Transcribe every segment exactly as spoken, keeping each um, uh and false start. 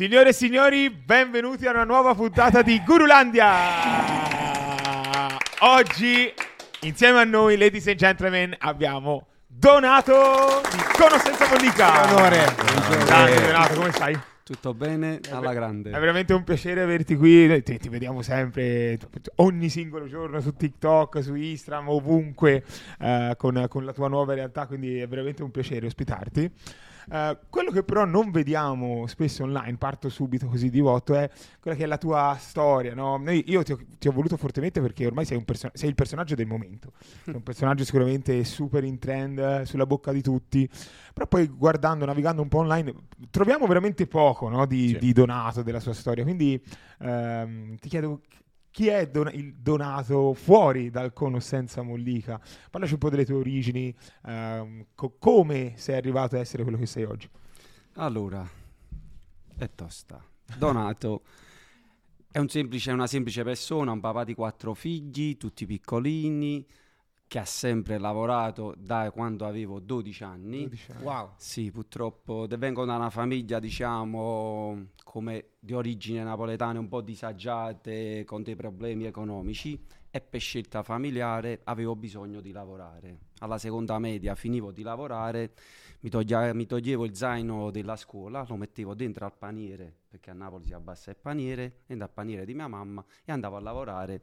Signore e signori, benvenuti a una nuova puntata di Gurulandia. Oggi, insieme a noi, ladies and gentlemen, abbiamo Donato di Con Mollica. Onore. Salve Donato, come stai? Tutto bene, alla grande. È veramente un piacere averti qui, ti, ti vediamo sempre, ogni singolo giorno su TikTok, su Instagram, ovunque, eh, con, con la tua nuova realtà, quindi è veramente un piacere ospitarti. Eh, quello che però non vediamo spesso online, parto subito così di botto, è quella che è la tua storia, no? Noi, io ti ho, ti ho voluto fortemente perché ormai sei, un perso- sei il personaggio del momento, sei un personaggio sicuramente super in trend, sulla bocca di tutti, però poi guardando, navigando un po' online, troviamo veramente poco, no? Di, di Donato, della sua storia. Quindi ehm, ti chiedo, chi è don- il Donato fuori dal Con o Senza Mollica? Parlaci un po' delle tue origini, ehm, co- come sei arrivato a essere quello che sei oggi. Allora, è tosta. Donato è un semplice, una semplice persona, un papà di quattro figli, tutti piccolini, che ha sempre lavorato da quando avevo dodici anni. dodici anni. Wow. Sì, purtroppo vengo da una famiglia, diciamo, come di origine napoletana, un po' disagiate, con dei problemi economici, e per scelta familiare avevo bisogno di lavorare. Alla seconda media finivo di lavorare, mi, toglia, mi toglievo il zaino della scuola, lo mettevo dentro al paniere, perché a Napoli si abbassa il paniere, e dal paniere di mia mamma, e andavo a lavorare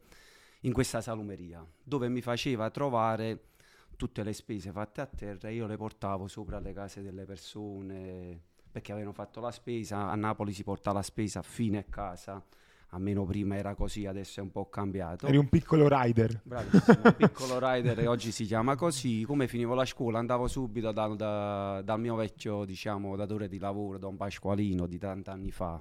in questa salumeria, dove mi faceva trovare tutte le spese fatte a terra, io le portavo sopra le case delle persone, perché avevano fatto la spesa. A Napoli si porta la spesa fino a casa, almeno prima era così, adesso è un po' cambiato. Eri un piccolo rider. Bravissimo, un piccolo rider, oggi si chiama così. Come finivo la scuola andavo subito dal, da, dal mio vecchio, diciamo, datore di lavoro, Don Pasqualino, di tanti anni fa,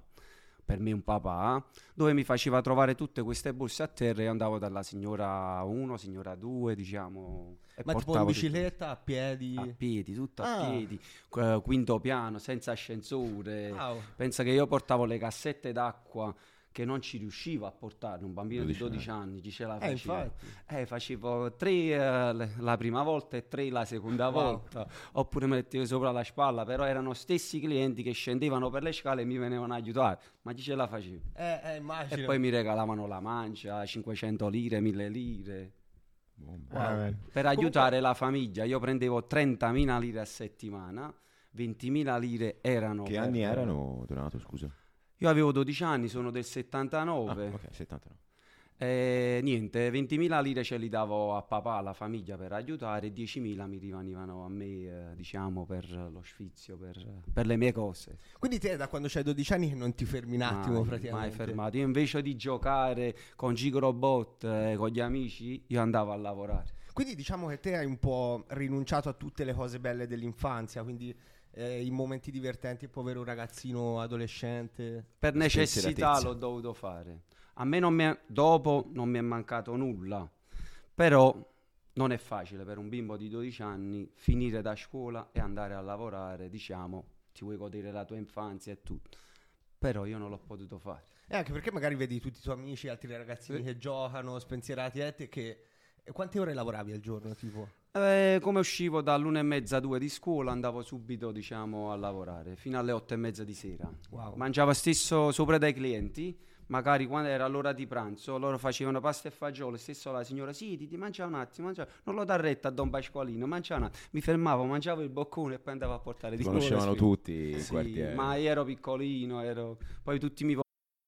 per me un papà, dove mi faceva trovare tutte queste borse a terra, e andavo dalla signora uno, signora due, diciamo. E ma tipo in bicicletta, a piedi? A piedi, tutto ah. a piedi, uh, quinto piano, senza ascensore. Wow. Pensa che io portavo le cassette d'acqua che non ci riuscivo a portare, un bambino dodici di dodici anni, ci ce la faceva. Eh, eh, facevo tre uh, la prima volta e tre la seconda wow. volta, oppure me mettevo sopra la spalla, però erano stessi clienti che scendevano per le scale e mi venivano a aiutare, ma ci ce la facevo. Eh, eh, immagino. E poi mi regalavano la mancia, cinquecento lire, mille lire. Wow. Wow. Per aiutare Comunque... la famiglia, io prendevo trentamila lire a settimana, ventimila lire erano... Che per... anni erano, Donato, scusa? Io avevo dodici anni, sono del settantanove. Ah, ok, settantanove. E niente, ventimila lire ce li davo a papà, alla famiglia, per aiutare, diecimila mi rimanevano a me, eh, diciamo, per lo sfizio, per, per le mie cose. Quindi te da quando c'hai dodici anni che non ti fermi un attimo, praticamente? Mai fermato. Io invece di giocare con Gigorobot, eh, con gli amici, io andavo a lavorare. Quindi diciamo che te hai un po' rinunciato a tutte le cose belle dell'infanzia, quindi... Eh, i momenti divertenti, povero ragazzino adolescente. Per necessità l'ho dovuto fare. A me non mi è, dopo non mi è mancato nulla, però non è facile per un bimbo di dodici anni finire da scuola e andare a lavorare, diciamo, ti vuoi godere la tua infanzia e tutto. Però io non l'ho potuto fare. E anche perché magari vedi tutti i tuoi amici, altri ragazzini eh. che giocano, spensierati, e te che... Quante ore lavoravi al giorno, tipo? Eh, come uscivo dall'una e mezza, due di scuola, andavo subito, diciamo, a lavorare fino alle otto e mezza di sera. Wow. Mangiavo stesso sopra dai clienti, magari quando era l'ora di pranzo loro facevano pasta e fagioli, stesso la signora, sì, ti, ti mangia un attimo, mangia... non lo dà retta a Don Pasqualino, mangia un attimo. Mi fermavo, mangiavo il boccone e poi andavo a portare di scuola. Conoscevano tutti il sì, quartiere. Ma io ero piccolino, ero... poi tutti mi...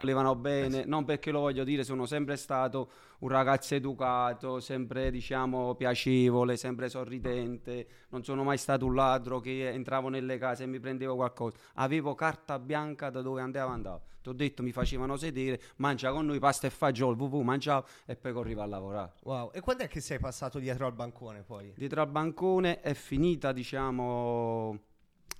Volevano bene, non perché lo voglio dire, sono sempre stato un ragazzo educato, sempre, diciamo, piacevole, sempre sorridente, non sono mai stato un ladro che entravo nelle case e mi prendevo qualcosa, avevo carta bianca da dove andavo andavo, ti ho detto, mi facevano sedere, mangia con noi pasta e fagioli, pupù, mangiavo e poi corrivo a lavorare. Wow, e quando è che sei passato dietro al bancone poi? Dietro al bancone è finita, diciamo...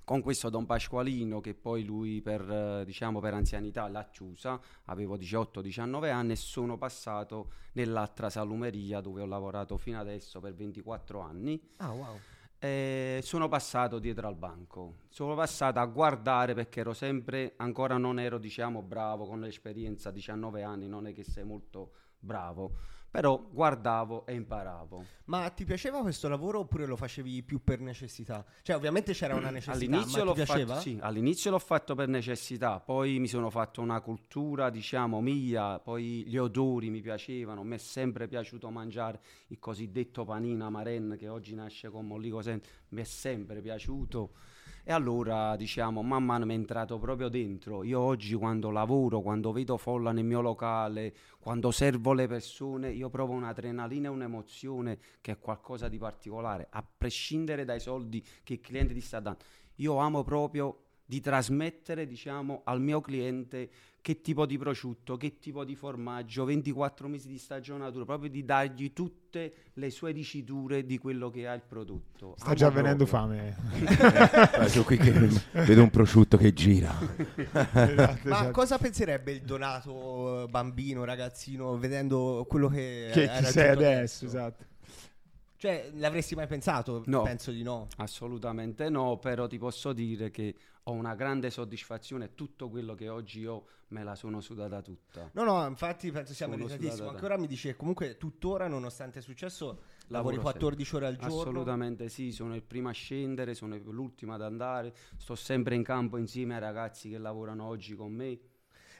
con questo Don Pasqualino, che poi lui per, diciamo, per anzianità l'ha chiusa, avevo diciotto diciannove anni e sono passato nell'altra salumeria dove ho lavorato fino adesso per ventiquattro anni. Ah, wow. E sono passato dietro al banco, sono passato a guardare perché ero sempre, ancora non ero, diciamo, bravo, con l'esperienza, diciannove anni, non è che sei molto bravo, però guardavo e imparavo. Ma ti piaceva questo lavoro oppure lo facevi più per necessità? Cioè ovviamente c'era una necessità, all'inizio ma l'ho ti piaceva? Fatto, sì, all'inizio l'ho fatto per necessità, poi mi sono fatto una cultura, diciamo, mia, poi gli odori mi piacevano, mi è sempre piaciuto mangiare il cosiddetto panino amaren che oggi nasce con Mollica o Senza, mi è sempre piaciuto. E allora, diciamo, man mano mi è entrato proprio dentro. Io oggi quando lavoro, quando vedo folla nel mio locale, quando servo le persone, io provo un'adrenalina e un'emozione che è qualcosa di particolare, a prescindere dai soldi che il cliente ti sta dando. Io amo proprio di trasmettere, diciamo, al mio cliente che tipo di prosciutto, che tipo di formaggio, ventiquattro mesi di stagionatura, proprio di dargli tutte le sue diciture di quello che ha il prodotto. Sta Amo già venendo fame. eh, qui che vedo un prosciutto che gira. Esatto, ma esatto. Cosa penserebbe il Donato bambino, ragazzino, vedendo quello che, che chi sei adesso? Esatto. Cioè, l'avresti mai pensato? No, penso di no. Assolutamente no, però ti posso dire che ho una grande soddisfazione, tutto quello che oggi ho me la sono sudata tutta. No, no, infatti penso sia meritatissimo. Ancora mi dice che comunque tuttora, nonostante il successo, lavori quattordici sempre. Ore al giorno. Assolutamente sì, sono il primo a scendere, sono l'ultimo ad andare, sto sempre in campo insieme ai ragazzi che lavorano oggi con me.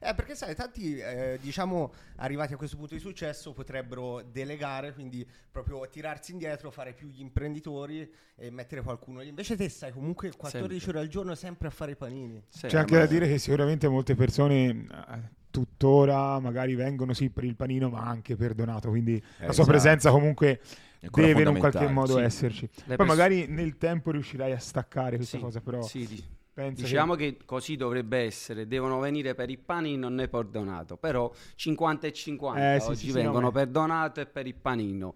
Eh, perché sai, tanti eh, diciamo arrivati a questo punto di successo potrebbero delegare, quindi proprio tirarsi indietro, fare più gli imprenditori e mettere qualcuno. Invece te stai comunque quattordici sempre. Ore al giorno sempre a fare i panini. Sì, c'è anche da dire che sicuramente molte persone eh, tuttora magari vengono sì per il panino ma anche per Donato, quindi eh, la sua esatto. presenza comunque deve in un qualche modo sì. esserci. Le poi pers- magari nel tempo riuscirai a staccare questa sì, cosa però... Sì, sì. Penso diciamo che... che così dovrebbe essere, devono venire per il panino e non per Donato, però cinquanta e cinquanta eh, oggi sì, sì, vengono sì, per Donato e per il panino.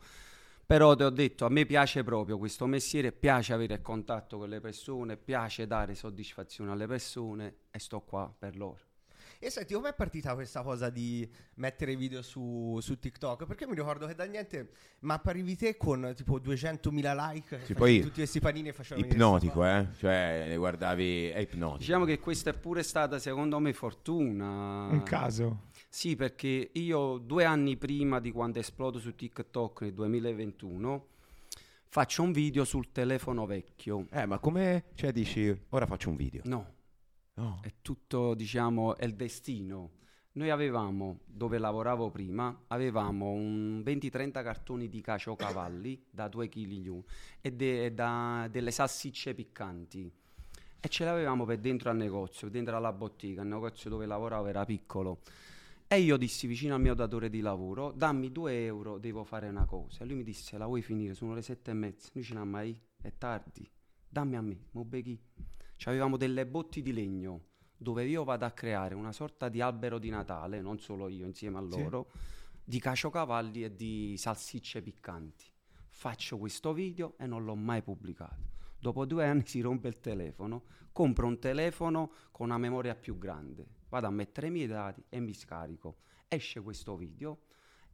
Però ti ho detto, a me piace proprio questo mestiere, piace avere il contatto con le persone, piace dare soddisfazione alle persone e sto qua per loro. E senti, com'è partita questa cosa di mettere video su, su TikTok? Perché mi ricordo che da niente ma apparivi te con tipo duecentomila like, sì, poi tutti questi panini e facevano ipnotico, eh? Cioè le guardavi, è ipnotico. Diciamo che questa è pure stata secondo me fortuna. Un caso? Sì, perché io due anni prima di quando esplodo su TikTok nel duemilaventuno faccio un video sul telefono vecchio. Eh, ma come, cioè dici ora faccio un video? No. Oh. È tutto, diciamo, è il destino. Noi avevamo, dove lavoravo prima, avevamo un venti trenta cartoni di caciocavalli da due chili e de, da, delle salsicce piccanti e ce l'avevamo per dentro al negozio, dentro alla bottega, il negozio dove lavoravo era piccolo. E io dissi vicino al mio datore di lavoro, dammi due euro, devo fare una cosa. E lui mi disse, la vuoi finire? Sono le sette e mezza. Lui dice, no, ma è tardi, dammi a me, mo beghi. C'avevamo delle botti di legno dove io vado a creare una sorta di albero di Natale, non solo io, insieme a loro, sì. di caciocavalli e di salsicce piccanti. Faccio questo video e non l'ho mai pubblicato. Dopo due anni si rompe il telefono, compro un telefono con una memoria più grande, vado a mettere i miei dati e mi scarico. Esce questo video.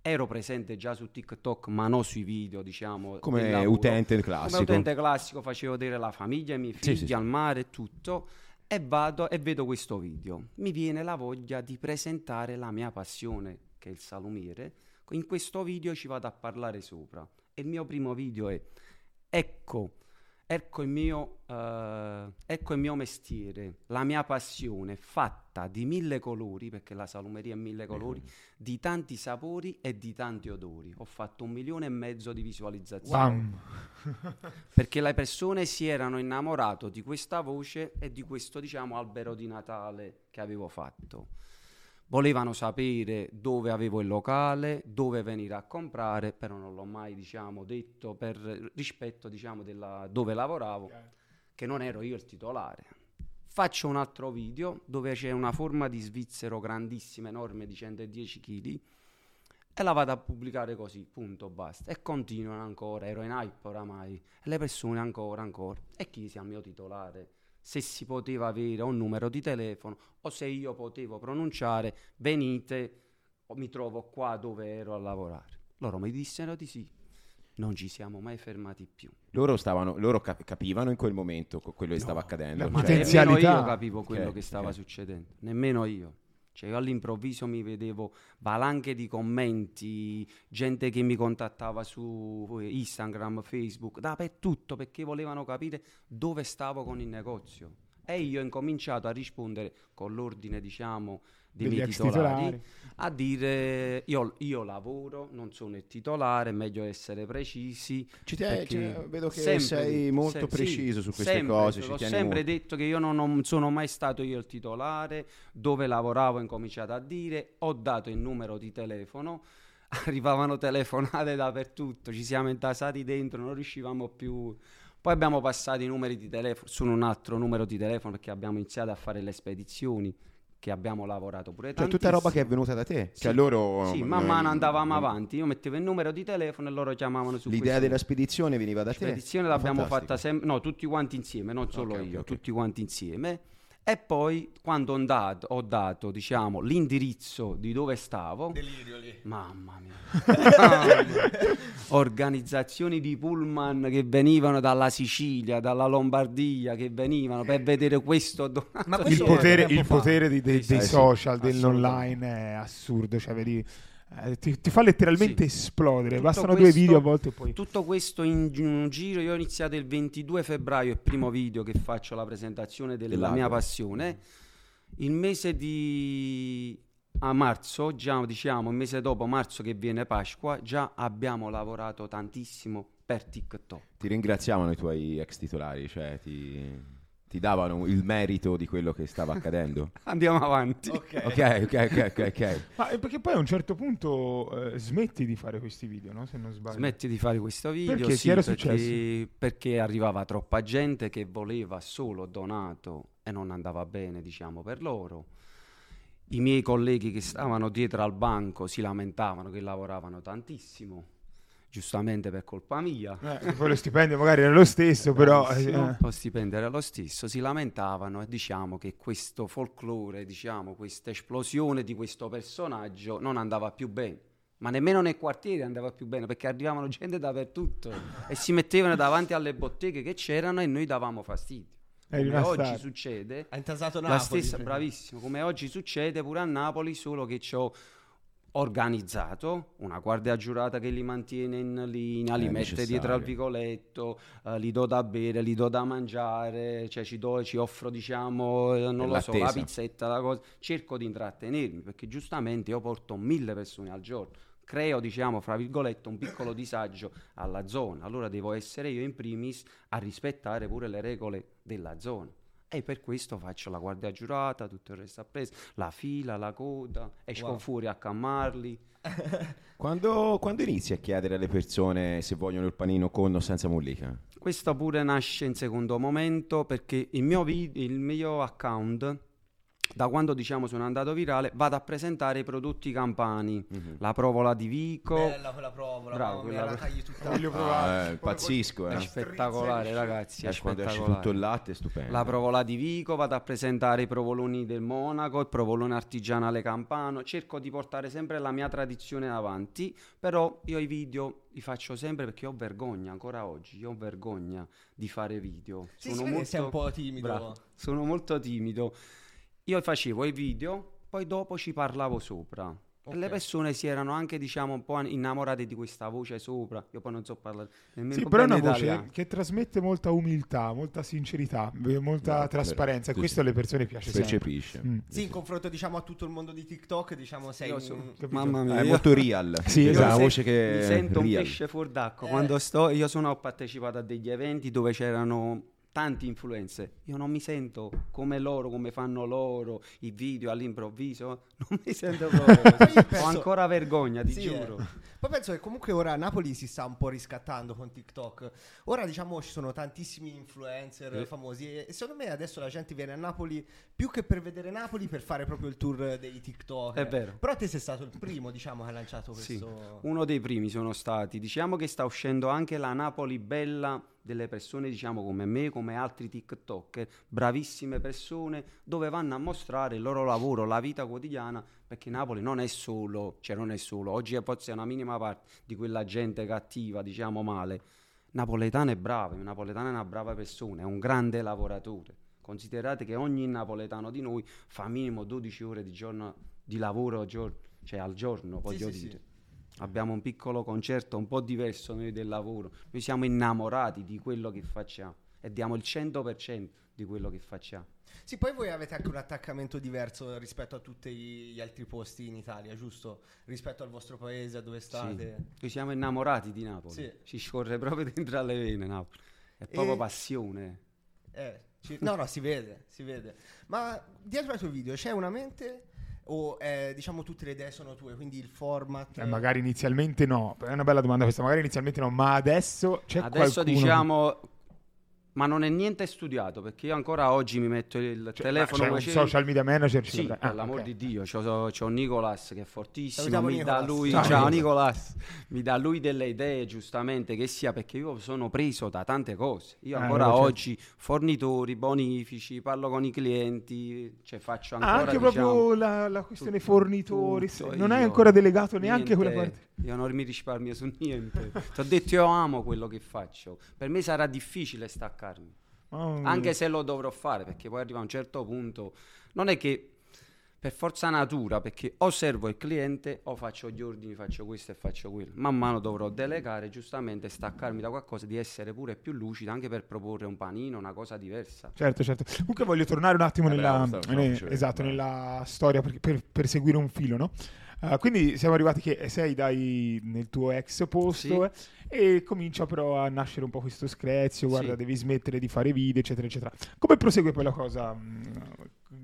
Ero presente già su TikTok, ma non sui video, diciamo. Come utente classico. Come utente classico, facevo vedere la famiglia, i miei figli, sì, sì, al mare e tutto. E vado e vedo questo video. Mi viene la voglia di presentare la mia passione, che è il salumiere. In questo video ci vado a parlare sopra. E il mio primo video è, ecco, ecco il mio, uh, ecco il mio mestiere, la mia passione, fatta di mille colori, perché la salumeria è mille colori, mm-hmm. di tanti sapori e di tanti odori. Ho fatto un milione e mezzo di visualizzazioni. Wow. Perché le persone si erano innamorate di questa voce e di questo, diciamo, albero di Natale che avevo fatto. Volevano sapere dove avevo il locale, dove venire a comprare, però non l'ho mai, diciamo, detto per rispetto, diciamo, della dove lavoravo, che non ero io il titolare. Faccio un altro video dove c'è una forma di svizzero grandissima, enorme, di centodieci chili e la vado a pubblicare così, punto, basta. E continuano ancora, ero in hype oramai, e le persone ancora, ancora. E chi sia il mio titolare se si poteva avere un numero di telefono o se io potevo pronunciare venite, mi trovo qua dove ero a lavorare. Loro mi dissero di sì. Non ci siamo mai fermati più. Loro stavano, loro cap- capivano in quel momento quello che no, stava accadendo. Ma cioè, nemmeno io capivo quello okay, che stava okay. succedendo. Nemmeno io. Cioè, io all'improvviso mi vedevo valanghe di commenti, gente che mi contattava su Instagram, Facebook, dappertutto, perché volevano capire dove stavo con il negozio. E io ho incominciato a rispondere con l'ordine, diciamo, dei miei titolari, titolari, a dire io, io lavoro, non sono il titolare, meglio essere precisi. Ci te, cioè, vedo che sempre, sei molto se, preciso sì, su queste sempre, cose. Ci ho sempre molto. detto che io non, non sono mai stato io il titolare, dove lavoravo ho incominciato a dire, ho dato il numero di telefono, arrivavano telefonate dappertutto, ci siamo intasati dentro, non riuscivamo più... Poi abbiamo passato i numeri di telefono su un altro numero di telefono perché abbiamo iniziato a fare le spedizioni, che abbiamo lavorato pure tantissimo. Cioè tutta roba che è venuta da te? Sì, cioè, loro, sì man mano andavamo non... avanti, io mettevo il numero di telefono e loro chiamavano su l'idea della spedizione veniva da spedizione te? Spedizione l'abbiamo Fantastico. fatta sempre, no tutti quanti insieme, non solo okay, io, okay. tutti quanti insieme. E poi quando ho dato, ho dato diciamo l'indirizzo di dove stavo, delirio lì. Mamma mia, mamma mia. Organizzazioni di pullman che venivano dalla Sicilia, dalla Lombardia, che venivano per vedere questo, do- ma questo il potere, il potere di, de, sì, dei sì, social sì, dell'online è assurdo, cioè vedi, eh, ti, ti fa letteralmente sì. esplodere, tutto bastano questo, due video a volte e poi tutto questo in, in un giro. Io ho iniziato il ventidue febbraio il primo video che faccio la presentazione della Dell'acqua. mia passione. Il mese di a marzo, già diciamo il mese dopo marzo che viene Pasqua, già abbiamo lavorato tantissimo per TikTok. Ti ringraziavano i tuoi ex titolari, cioè ti... ti davano il merito di quello che stava accadendo. Andiamo avanti. Ok, ok, ok, ok. okay, okay. Ma perché poi a un certo punto eh, smetti di fare questi video, no? Se non sbaglio. Smetti di fare questo video, perché? Sì, era perché, successo? Perché arrivava troppa gente che voleva solo Donato e non andava bene, diciamo, per loro. I miei colleghi che stavano dietro al banco si lamentavano che lavoravano tantissimo. Giustamente per colpa mia, eh, poi lo stipendio magari era lo stesso, eh, però eh. No, lo stipendio era lo stesso, si lamentavano e diciamo che questo folklore, diciamo questa esplosione di questo personaggio non andava più bene, ma nemmeno nel quartiere andava più bene perché arrivavano gente dappertutto e si mettevano davanti alle botteghe che c'erano e noi davamo fastidio. Come oggi succede, ha intasato Napoli, la stessa, bravissimo, come oggi succede pure a Napoli, solo che c'ho organizzato una guardia giurata che li mantiene in linea, li è mette necessario. dietro al vicoletto, uh, li do da bere, li do da mangiare, cioè ci, do, ci offro diciamo non lo so, la pizzetta, la cosa, cerco di intrattenermi perché giustamente io porto mille persone al giorno, creo diciamo fra virgolette un piccolo disagio alla zona, allora devo essere io in primis a rispettare pure le regole della zona. E per questo faccio la guardia giurata, tutto il resto appreso, la fila, la coda, esco wow. fuori a cammarli. Quando, quando inizi a chiedere alle persone se vogliono il panino con o senza mollica? Questo pure nasce in secondo momento perché il mio, vid- il mio account, da quando diciamo sono andato virale, vado a presentare i prodotti campani, mm-hmm. la provola di Vico. Bella quella provola, bravo, quella la pro... tagli tutta. Voglio provare. Ah, eh, pazzisco, eh. È spettacolare, strizze, ragazzi, è spettacolare. Quando esce tutto il latte è stupendo. La provola di Vico, vado a presentare i provoloni del Monaco, il provolone artigianale campano, cerco di portare sempre la mia tradizione avanti, però io i video li faccio sempre perché ho vergogna, ancora oggi, io ho vergogna di fare video. Sì, sono sì, molto... sei un po' timido. Bravo. Sono molto timido. Io facevo i video, poi dopo ci parlavo sopra. Okay. E le persone si erano anche, diciamo, un po' innamorate di questa voce sopra. Io poi non so parlare nemmeno sì, però è una italiano. Voce che trasmette molta umiltà, molta sincerità, molta no, trasparenza. E questo sì. alle persone piace percepisce. Mm. Sì, in confronto, diciamo, a tutto il mondo di TikTok, diciamo, sei... Sono, un... Mamma mia. È molto real. Sì, esatto, una voce che... Mi sento real. Un pesce fuor d'acqua. Eh. Quando sto... Io sono ho partecipato a degli eventi dove c'erano... tanti influencer, io non mi sento come loro, come fanno loro i video all'improvviso, non mi sento proprio, penso... ho ancora vergogna, ti sì, giuro. Eh. Poi penso che comunque ora Napoli si sta un po' riscattando con TikTok, ora diciamo ci sono tantissimi influencer eh. famosi e secondo me adesso la gente viene a Napoli più che per vedere Napoli, per fare proprio il tour dei TikTok. È vero. Però te sei stato il primo, diciamo, che ha lanciato questo... Sì, uno dei primi sono stati, diciamo che sta uscendo anche la Napoli Bella delle persone, diciamo, come me, come altri TikToker, bravissime persone, dove vanno a mostrare il loro lavoro, la vita quotidiana, perché Napoli non è solo, cioè non è solo, oggi è forse una minima parte di quella gente cattiva, diciamo male. Napoletano è bravo, il napoletano è una brava persona, è un grande lavoratore. Considerate che ogni napoletano di noi fa minimo dodici ore di giorno di lavoro, cioè al giorno, voglio sì, dire. Sì, sì. Abbiamo un piccolo concerto un po' diverso noi del lavoro. Noi siamo innamorati di quello che facciamo e diamo il cento per cento di quello che facciamo. Sì, poi voi avete anche un attaccamento diverso rispetto a tutti gli altri posti in Italia, giusto? Rispetto al vostro paese, a dove state? Sì. Noi siamo innamorati di Napoli, sì. Ci scorre proprio dentro alle vene Napoli, è proprio e... passione. Eh, ci... No, no, si vede, si vede. Ma dietro ai tuoi video c'è una mente... o eh, diciamo tutte le idee sono tue, quindi il format eh, magari inizialmente no, è una bella domanda questa, magari inizialmente no, ma adesso c'è adesso qualcuno... diciamo, ma non è niente studiato, perché io ancora oggi mi metto il cioè, telefono, c'è un social media manager, sì, ah, per l'amor okay. di Dio, c'ho, c'ho Nicolas che è fortissimo, salutiamo mi Nicolas. dà lui ciao, ciao Nicolas mi dà lui delle idee, giustamente, che sia, perché io sono preso da tante cose, io ancora ah, no, oggi certo. fornitori, bonifici, parlo con i clienti, cioè faccio ancora ah, anche diciamo, proprio la, la questione tutto, fornitori tutto, non hai ancora delegato neanche niente, quella parte, io non mi risparmio su niente. Ti ho detto, io amo quello che faccio, per me sarà difficile staccare. Oh. Anche se lo dovrò fare, perché poi arriva a un certo punto, non è che per forza natura, perché o servo il cliente o faccio gli ordini, faccio questo e faccio quello, man mano dovrò delegare, giustamente, staccarmi da qualcosa, di essere pure più lucido anche per proporre un panino, una cosa diversa. Certo, certo. Comunque voglio tornare un attimo eh nella, beh, ne, esatto, beh. nella storia per, per, per seguire un filo, no? Uh, quindi siamo arrivati che sei dai nel tuo ex posto, sì. eh, e comincia però a nascere un po' questo screzio, guarda, sì. devi smettere di fare video, eccetera, eccetera. Come prosegue poi la cosa?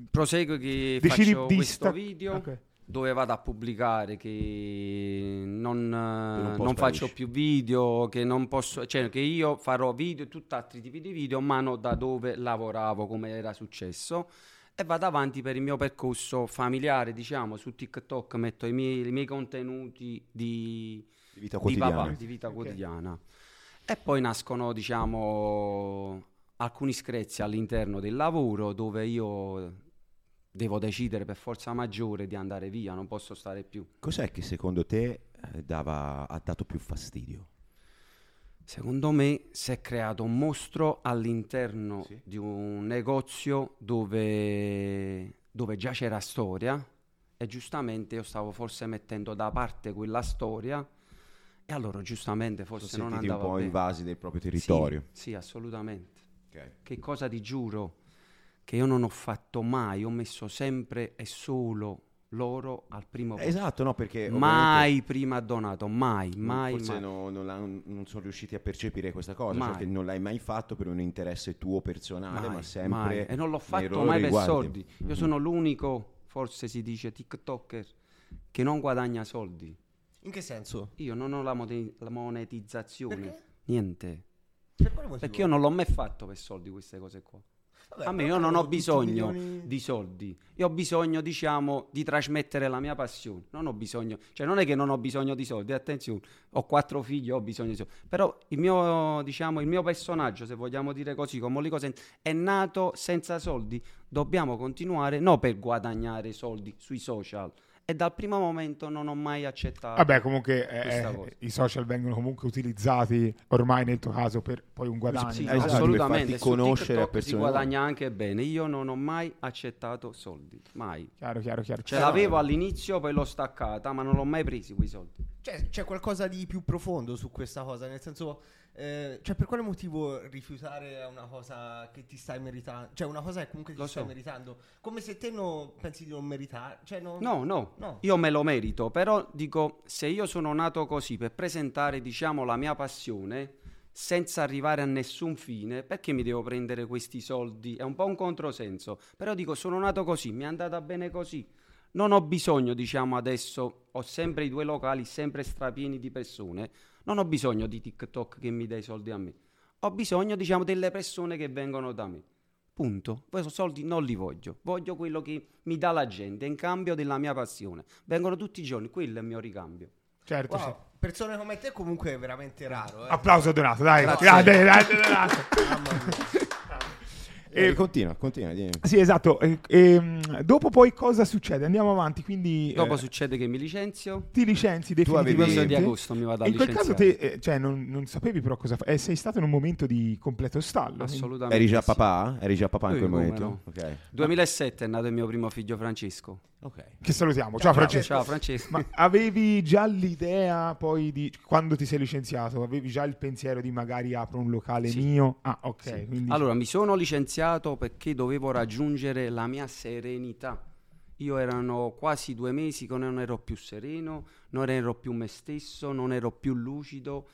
Prosegue che Decidi faccio questo sta... video, okay. dove vado a pubblicare che non, non, non faccio più video, che non posso, cioè che io farò video, tutt'altri tipi di video, ma non da dove lavoravo, come era successo. E vado avanti per il mio percorso familiare, diciamo, su TikTok metto i miei, i miei contenuti di, di vita quotidiana, di papà, di vita okay. quotidiana. E poi nascono, diciamo, alcuni screzi all'interno del lavoro, dove io devo decidere per forza maggiore di andare via, non posso stare più. Cos'è che secondo te dava, ha dato più fastidio? Secondo me si è creato un mostro all'interno sì. di un negozio dove, dove già c'era storia, e giustamente io stavo forse mettendo da parte quella storia, e allora giustamente forse non andava bene. Un po' bene. Invasi del proprio territorio. Sì, sì, assolutamente. Okay. Che cosa ti giuro? Che io non ho fatto mai, ho messo sempre e solo... loro al primo posto. Esatto, no, perché mai prima Donato, mai, mai. Forse mai. No, non, non sono riusciti a percepire questa cosa, mai. Cioè che non l'hai mai fatto per un interesse tuo personale, mai, ma sempre mai. E non l'ho fatto mai per soldi. Mm-hmm. Io sono l'unico, forse si dice, TikToker che non guadagna soldi. In che senso? Io non ho la, mode- la monetizzazione. Perché? Niente. Per quale motivo? Perché io non l'ho mai fatto per soldi queste cose qua. Vabbè, a me io non ho bisogno milioni... di soldi, io ho bisogno, diciamo, di trasmettere la mia passione, non ho bisogno, cioè non è che non ho bisogno di soldi, attenzione, ho quattro figli, ho bisogno di soldi, però il mio, diciamo, il mio personaggio, se vogliamo dire così, con Mollica o Senza, è nato senza soldi, dobbiamo continuare, no per guadagnare soldi sui social. E dal primo momento non ho mai accettato. Vabbè, comunque eh, i social vengono comunque utilizzati ormai nel tuo caso per poi un guadagno. Sì, sì, esatto. Assolutamente, su TikTok si guadagna anche bene. Io non ho mai accettato soldi, mai. Chiaro, chiaro, chiaro. Ce l'avevo all'inizio, poi l'ho staccata, ma non l'ho mai presi quei soldi. Cioè, c'è qualcosa di più profondo su questa cosa, nel senso... Eh, cioè per quale motivo rifiutare una cosa che ti stai meritando, cioè una cosa che comunque ti lo stai so. meritando, come se te non pensi di non meritare, cioè non... no, no no io me lo merito, però dico, se io sono nato così per presentare, diciamo, la mia passione senza arrivare a nessun fine, perché mi devo prendere questi soldi? È un po' un controsenso, però dico, sono nato così, mi è andata bene così, non ho bisogno, diciamo, adesso ho sempre i due locali sempre strapieni di persone. Non ho bisogno di TikTok che mi dai soldi a me. Ho bisogno, diciamo, delle persone che vengono da me. Punto. Questi soldi non li voglio. Voglio quello che mi dà la gente in cambio della mia passione. Vengono tutti i giorni, quello è il mio ricambio. Certo, wow. Sì. Persone come te comunque è veramente raro. Eh. Applauso a Donato, dai. Grazie. Grazie, grazie Donato. Mamma mia. E continua, continua. Dimmi. Sì, esatto. E, e, dopo poi cosa succede? Andiamo avanti. Quindi dopo eh, succede che mi licenzio. Ti licenzi definitivamente. Tu di agosto mi vado a licenziare. In quel caso te, cioè, non, non sapevi però cosa fare. Eh, sei stato in un momento di completo stallo. Assolutamente. Eri già sì. papà? Eri già papà Lui, in quel momento? No. Okay. duemilasette è nato il mio primo figlio Francesco. Okay. Che salutiamo. Ciao, ciao Francesco. Ciao Francesco. Ma avevi già l'idea poi di quando ti sei licenziato? Avevi già il pensiero di magari apro un locale sì. mio? Ah, ok. Sì. Quindi... Allora mi sono licenziato perché dovevo raggiungere la mia serenità. Io erano quasi due mesi che non ero più sereno, non ero più me stesso, non ero più lucido.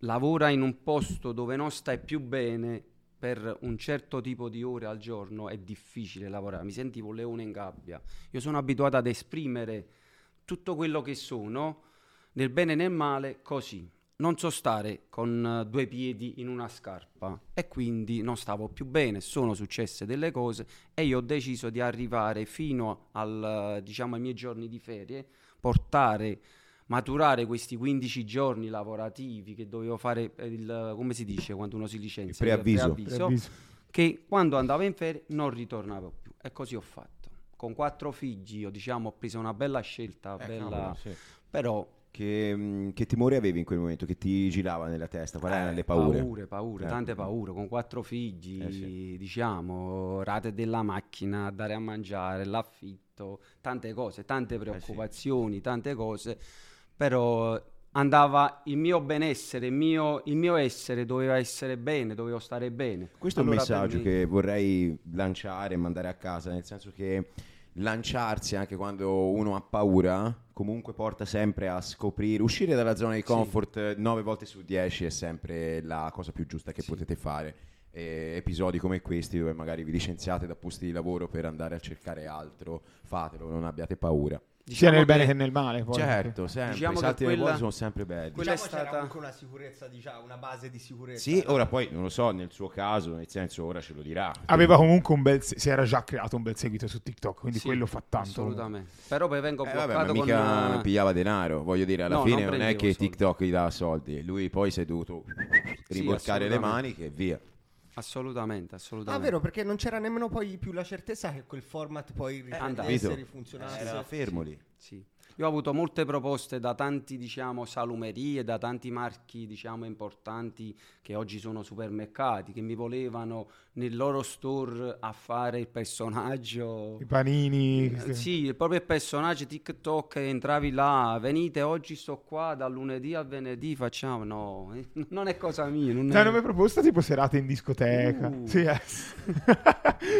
Lavora in un posto dove non stai più bene per un certo tipo di ore al giorno, è difficile lavorare, mi sentivo un leone in gabbia. Io sono abituato ad esprimere tutto quello che sono, nel bene e nel male, così. Non so stare con due piedi in una scarpa e quindi non stavo più bene, sono successe delle cose e io ho deciso di arrivare fino al, diciamo, ai miei giorni di ferie, portare, maturare questi quindici giorni lavorativi che dovevo fare, il, come si dice quando uno si licenzia? Il preavviso. Il preavviso, preavviso. Che quando andavo in ferie non ritornavo più e così ho fatto. Con quattro figli io diciamo ho preso una bella scelta, eh, bella, cavolo, sì. Però... Che, che timore avevi in quel momento? Che ti girava nella testa? Quali eh, erano le paure? Paure, paure, eh. tante paure. Con quattro figli, eh sì. diciamo, rate della macchina, dare a mangiare, l'affitto, tante cose, tante preoccupazioni, eh sì. tante cose. Però andava il mio benessere, il mio, il mio essere doveva essere bene, dovevo stare bene. Questo allora è un messaggio me... che vorrei lanciare e mandare a casa, nel senso che lanciarsi anche quando uno ha paura comunque porta sempre a scoprire, uscire dalla zona di comfort nove sì. volte su dieci è sempre la cosa più giusta che sì. potete fare. E episodi come questi dove magari vi licenziate da posti di lavoro per andare a cercare altro, fatelo, non abbiate paura. Diciamo sia nel bene che, che nel male poi. Certo, sempre, diciamo i salti nelle cose sono sempre belli. Quella diciamo è stata anche una sicurezza, diciamo, una base di sicurezza. Sì, ora poi non lo so nel suo caso, nel senso ora ce lo dirà. Aveva comunque un bel se- si era già creato un bel seguito su TikTok, quindi sì, quello fa tanto. Assolutamente. Però poi vengo bloccato eh, vabbè, ma mica con una... pigliava denaro, voglio dire alla no, fine non, non è che soldi. TikTok gli dà soldi, lui poi si è dovuto sì, rimboccare le maniche e via. Assolutamente, assolutamente. Ah, vero, perché non c'era nemmeno poi più la certezza che quel format poi riprendesse, rifunzionasse. Era fermo lì. Sì, sì. Io ho avuto molte proposte da tanti, diciamo, salumerie, da tanti marchi, diciamo, importanti che oggi sono supermercati, che mi volevano nel loro store a fare il personaggio. I panini. Eh, sì, il proprio personaggio TikTok, entravi là, venite, oggi sto qua, da lunedì a venerdì facciamo, no, eh, non è cosa mia. Non è... Cioè, non mi hai proposto tipo serate in discoteca. Uh, sì, eh.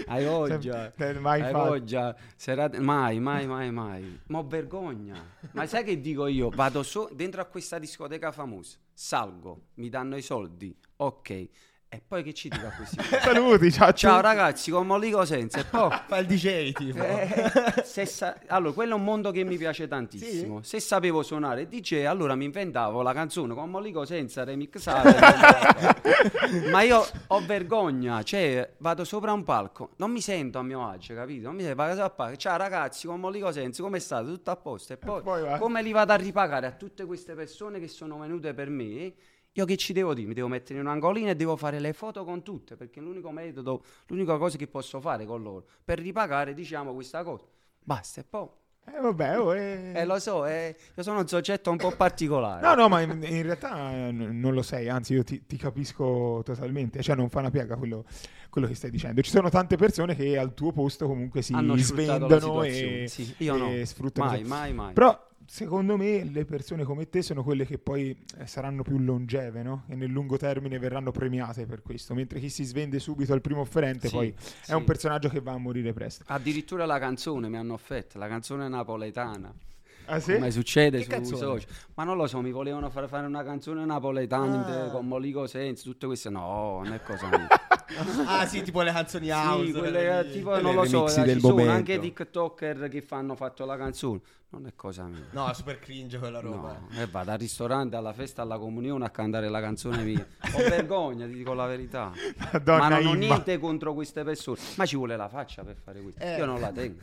Hai voglia. Cioè, mai hai voglia. Serate... Mai, mai, mai, mai. Ma vergogna. Ma sai che dico io? Vado so- dentro a questa discoteca famosa, salgo, mi danno i soldi, ok, e poi che ci dico a questi? Saluti, ciao, ciao ragazzi, con Mollica o Senza, e poi fa il D J tipo. Eh, se sa- allora, quello è un mondo che mi piace tantissimo. Sì? Se sapevo suonare D J, allora mi inventavo la canzone con Mollica o Senza remixata. Ma io ho vergogna, cioè vado sopra un palco, non mi sento a mio agio, capito? Non mi sento, vado sopra un palco, ciao ragazzi, con Mollica o Senza, come state? Tutto a posto? E poi, e poi come li vado a ripagare a tutte queste persone che sono venute per me? Io che ci devo dire? Mi devo mettere in un angolino e devo fare le foto con tutte, perché è l'unico metodo, l'unica cosa che posso fare con loro per ripagare, diciamo, questa cosa. Basta, e poi eh vabbè oh, eh. Eh, lo so, eh, io sono un soggetto un po' particolare. No no, ma in, in realtà n- non lo sei, anzi io ti, ti capisco totalmente, cioè non fa una piaga quello, quello che stai dicendo. Ci sono tante persone che al tuo posto comunque si hanno svendono e, sì, io e no. sfruttano mai, mai, mai. Però secondo me le persone come te sono quelle che poi saranno più longeve, no? E nel lungo termine verranno premiate per questo, mentre chi si svende subito al primo offerente sì, poi sì. è un personaggio che va a morire presto. Addirittura la canzone mi hanno offerta, la canzone napoletana. Ah, sì? Come succede che su canzone? Social. Ma non lo so, mi volevano far fare una canzone napoletana ah. con Mollica o Senza, tutte queste no, non è cosa mia. Ah sì, tipo le canzoni house, sì, quelle, tipo, non lo so, ci sono anche TikToker che fanno fatto la canzone, non è cosa mia. No, è super cringe quella roba. No, eh, vado al ristorante, alla festa, alla comunione a cantare la canzone mia. Ho vergogna, ti dico la verità. Madonna, ma non ho niente contro queste persone, ma ci vuole la faccia per fare questo. Eh. Io non la tengo.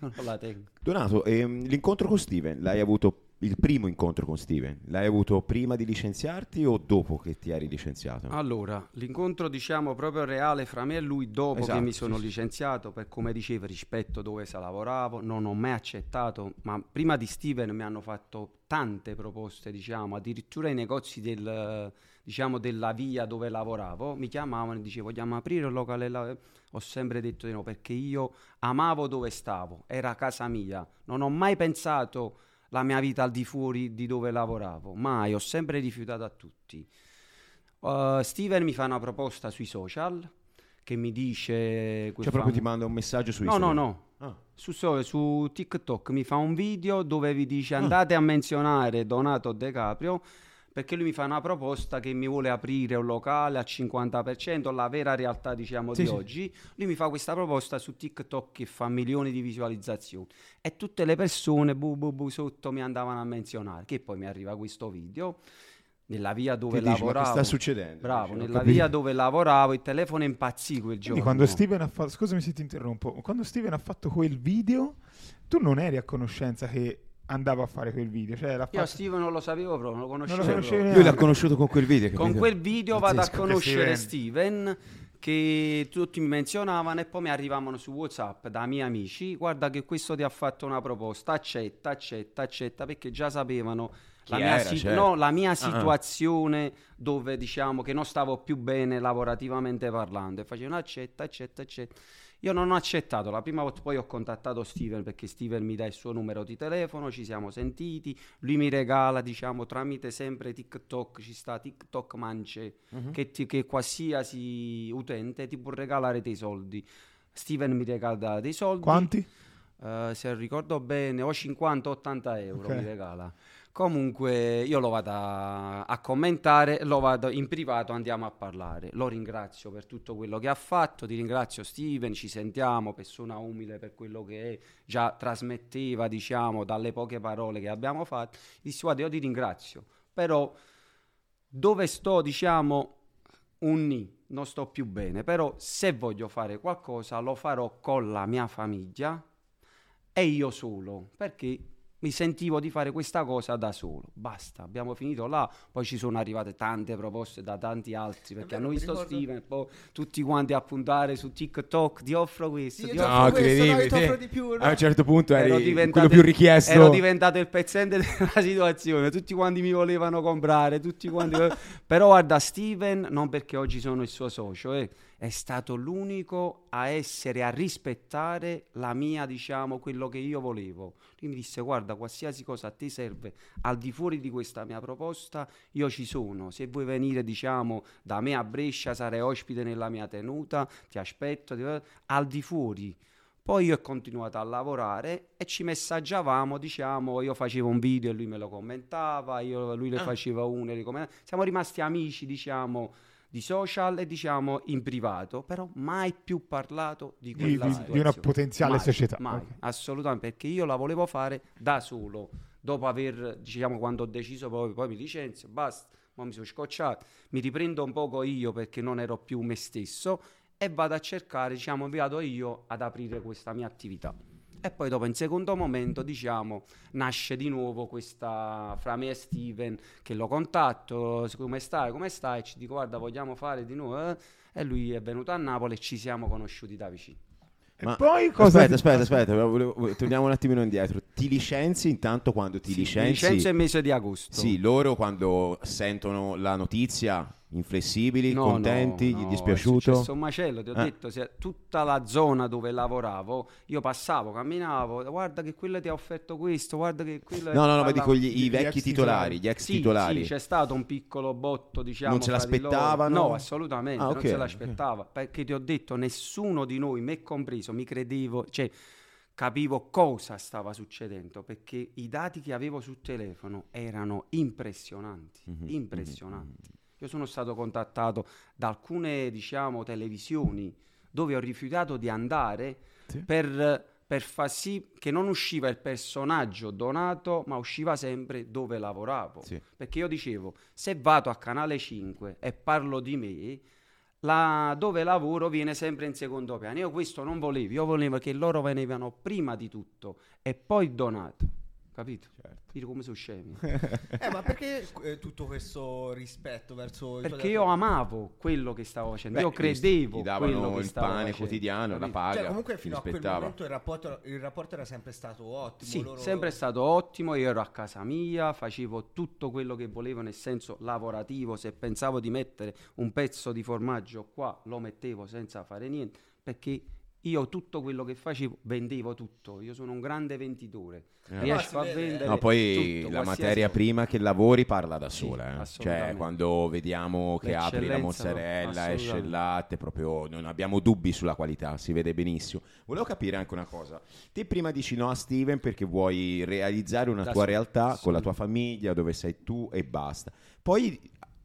Non la tengo. Donato, ehm, l'incontro con Steven l'hai avuto il primo incontro con Steven l'hai avuto prima di licenziarti o dopo che ti eri licenziato? Allora, l'incontro diciamo proprio reale fra me e lui dopo, esatto, che mi sono sì, licenziato, per come dicevo, rispetto dove se lavoravo, non ho mai accettato, ma prima di Steven mi hanno fatto tante proposte, diciamo, addirittura i negozi del, diciamo, della via dove lavoravo mi chiamavano e dicevo vogliamo aprire un locale là? Ho sempre detto di no, perché io amavo dove stavo, era casa mia, non ho mai pensato la mia vita al di fuori di dove lavoravo, mai, ho sempre rifiutato a tutti. Uh, Steven mi fa una proposta sui social che mi dice, cioè famo... proprio ti manda un messaggio sui no, social? No no no, ah. su, su TikTok mi fa un video dove vi dice andate ah. a menzionare Donato De Caprio, perché lui mi fa una proposta che mi vuole aprire un locale al cinquanta per cento, la vera realtà diciamo sì, di sì. oggi. Lui mi fa questa proposta su TikTok che fa milioni di visualizzazioni e tutte le persone bu, bu, bu, sotto mi andavano a menzionare, che poi mi arriva questo video nella via dove dici, lavoravo. Ma che sta succedendo? Bravo, dice, nella via dove lavoravo, il telefono impazzì quel giorno. Quindi quando Steven ha fatto, scusami se ti interrompo, quando Steven ha fatto quel video tu non eri a conoscenza che andava a fare quel video, cioè la io a Steven non lo sapevo proprio, non lo conoscevo, non lo conoscevo lui l'ha conosciuto con quel video, capito? Con quel video vado a conoscere Steven, che tutti mi menzionavano, e poi mi arrivavano su WhatsApp da miei amici, guarda che questo ti ha fatto una proposta, accetta, accetta, accetta, perché già sapevano la mia, era, si- certo. no, la mia situazione uh-huh. dove diciamo che non stavo più bene lavorativamente parlando, e facevano accetta, accetta, accetta. Io non ho accettato, la prima volta poi ho contattato Steven, perché Steven mi dà il suo numero di telefono, ci siamo sentiti, lui mi regala diciamo tramite sempre TikTok, ci sta TikTok mance, uh-huh. che, ti, che qualsiasi utente ti può regalare dei soldi. Steven mi regala dei soldi. Quanti? Uh, se ricordo bene o cinquanta ottanta euro, okay, mi regala. Comunque io lo vado a, a commentare, lo vado in privato, andiamo a parlare, lo ringrazio per tutto quello che ha fatto, ti ringrazio Steven, ci sentiamo, persona umile per quello che è, già trasmetteva diciamo dalle poche parole che abbiamo fatto, dissi guarda io ti ringrazio, però dove sto diciamo un ni, non sto più bene, però se voglio fare qualcosa lo farò con la mia famiglia e io solo, perché mi sentivo di fare questa cosa da solo, basta, abbiamo finito là. Poi ci sono arrivate tante proposte da tanti altri, perché hanno visto ricordo... Steven poi tutti quanti a puntare su TikTok, ti offro questo, ti offro no, questo, no, ti offro di più, no? A un certo punto eri quello più richiesto, ero diventato il pezzente della situazione, tutti quanti mi volevano comprare, tutti quanti però guarda Steven, non perché oggi sono il suo socio, eh, è stato l'unico a essere, a rispettare la mia diciamo quello che io volevo. Lui mi disse guarda qualsiasi cosa a te serve al di fuori di questa mia proposta io ci sono, se vuoi venire diciamo da me a Brescia sarei ospite nella mia tenuta, ti aspetto, ti... al di fuori. Poi io ho continuato a lavorare e ci messaggiavamo, diciamo, io facevo un video e lui me lo commentava, io, lui le ah. faceva uno e le commentava, siamo rimasti amici diciamo di social e diciamo in privato, però mai più parlato di quella di, situazione, di una potenziale mai, società mai, okay, assolutamente, perché io la volevo fare da solo, dopo aver diciamo quando ho deciso poi, poi mi licenzio, basta, ma mi sono scocciato, mi riprendo un poco io perché non ero più me stesso e vado a cercare diciamo vado io ad aprire questa mia attività. E poi dopo in secondo momento diciamo nasce di nuovo questa fra me e Steven, che lo contatto, come stai, come stai, e ci dico guarda vogliamo fare di nuovo, eh? E lui è venuto a Napoli e ci siamo conosciuti da vicino. Ma e poi cosa aspetta ti... aspetta aspetta volevo, torniamo un attimino indietro, ti licenzi intanto quando ti sì, licenzi licenzio il mese di agosto, sì, loro quando sentono la notizia inflessibili, no, contenti, no, gli è dispiaciuto? È successo un macello, ti ho eh. detto, se tutta la zona dove lavoravo io passavo, camminavo, guarda che quello ti ha offerto questo, guarda che quello no no no, ma dico gli, gli i vecchi titolari, gli ex sì, titolari sì, c'è stato un piccolo botto diciamo, non se l'aspettavano? No, assolutamente, ah, okay, non se l'aspettava, okay, perché ti ho detto nessuno di noi, me compreso, mi credevo, cioè capivo cosa stava succedendo, perché i dati che avevo sul telefono erano impressionanti, mm-hmm, impressionanti mm-hmm. Io sono stato contattato da alcune, diciamo, televisioni dove ho rifiutato di andare, sì, per, per far sì che non usciva il personaggio Donato, ma usciva sempre dove lavoravo. Sì. Perché io dicevo, se vado a Canale cinque e parlo di me, la, dove lavoro viene sempre in secondo piano. Io questo non volevo, io volevo che loro venivano prima di tutto e poi Donato. capito? Certo. Dire come sono scemi. Eh, ma perché eh, tutto questo rispetto verso... Perché io amavo quello che stavo facendo. Beh, io credevo quello che stavo facendo. Ti davano il pane quotidiano, capito? La paga. Cioè, comunque fino a quel momento il rapporto, il rapporto era sempre stato ottimo. Sì, loro... sempre stato ottimo. Io ero a casa mia, facevo tutto quello che volevo nel senso lavorativo. Se pensavo di mettere un pezzo di formaggio qua, lo mettevo senza fare niente, perché... Io tutto quello che facevo vendevo tutto. Io sono un grande venditore. Eh, riesco a vendere. No, poi tutto, la materia cosa. Prima che lavori parla da sola. Sì, eh. Cioè, quando vediamo che apri la mozzarella, esce il latte, proprio non abbiamo dubbi sulla qualità, si vede benissimo. Volevo capire anche una cosa. Te prima dici no a Steven perché vuoi realizzare una da tua so- realtà so- con la tua famiglia, dove sei tu e basta. Poi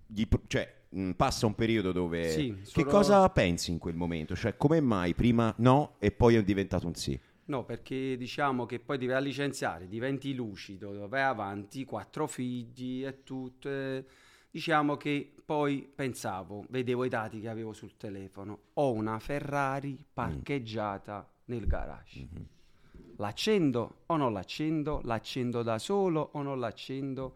gli, cioè, passa un periodo dove sì, solo... che cosa pensi in quel momento? Cioè, come mai prima no e poi è diventato un sì? No, perché diciamo che poi devi licenziare, diventi lucido, vai avanti, quattro figli e tutto, eh, diciamo che poi pensavo, vedevo i dati che avevo sul telefono, ho una Ferrari parcheggiata mm. nel garage, mm-hmm. l'accendo o non l'accendo? L'accendo da solo o non l'accendo?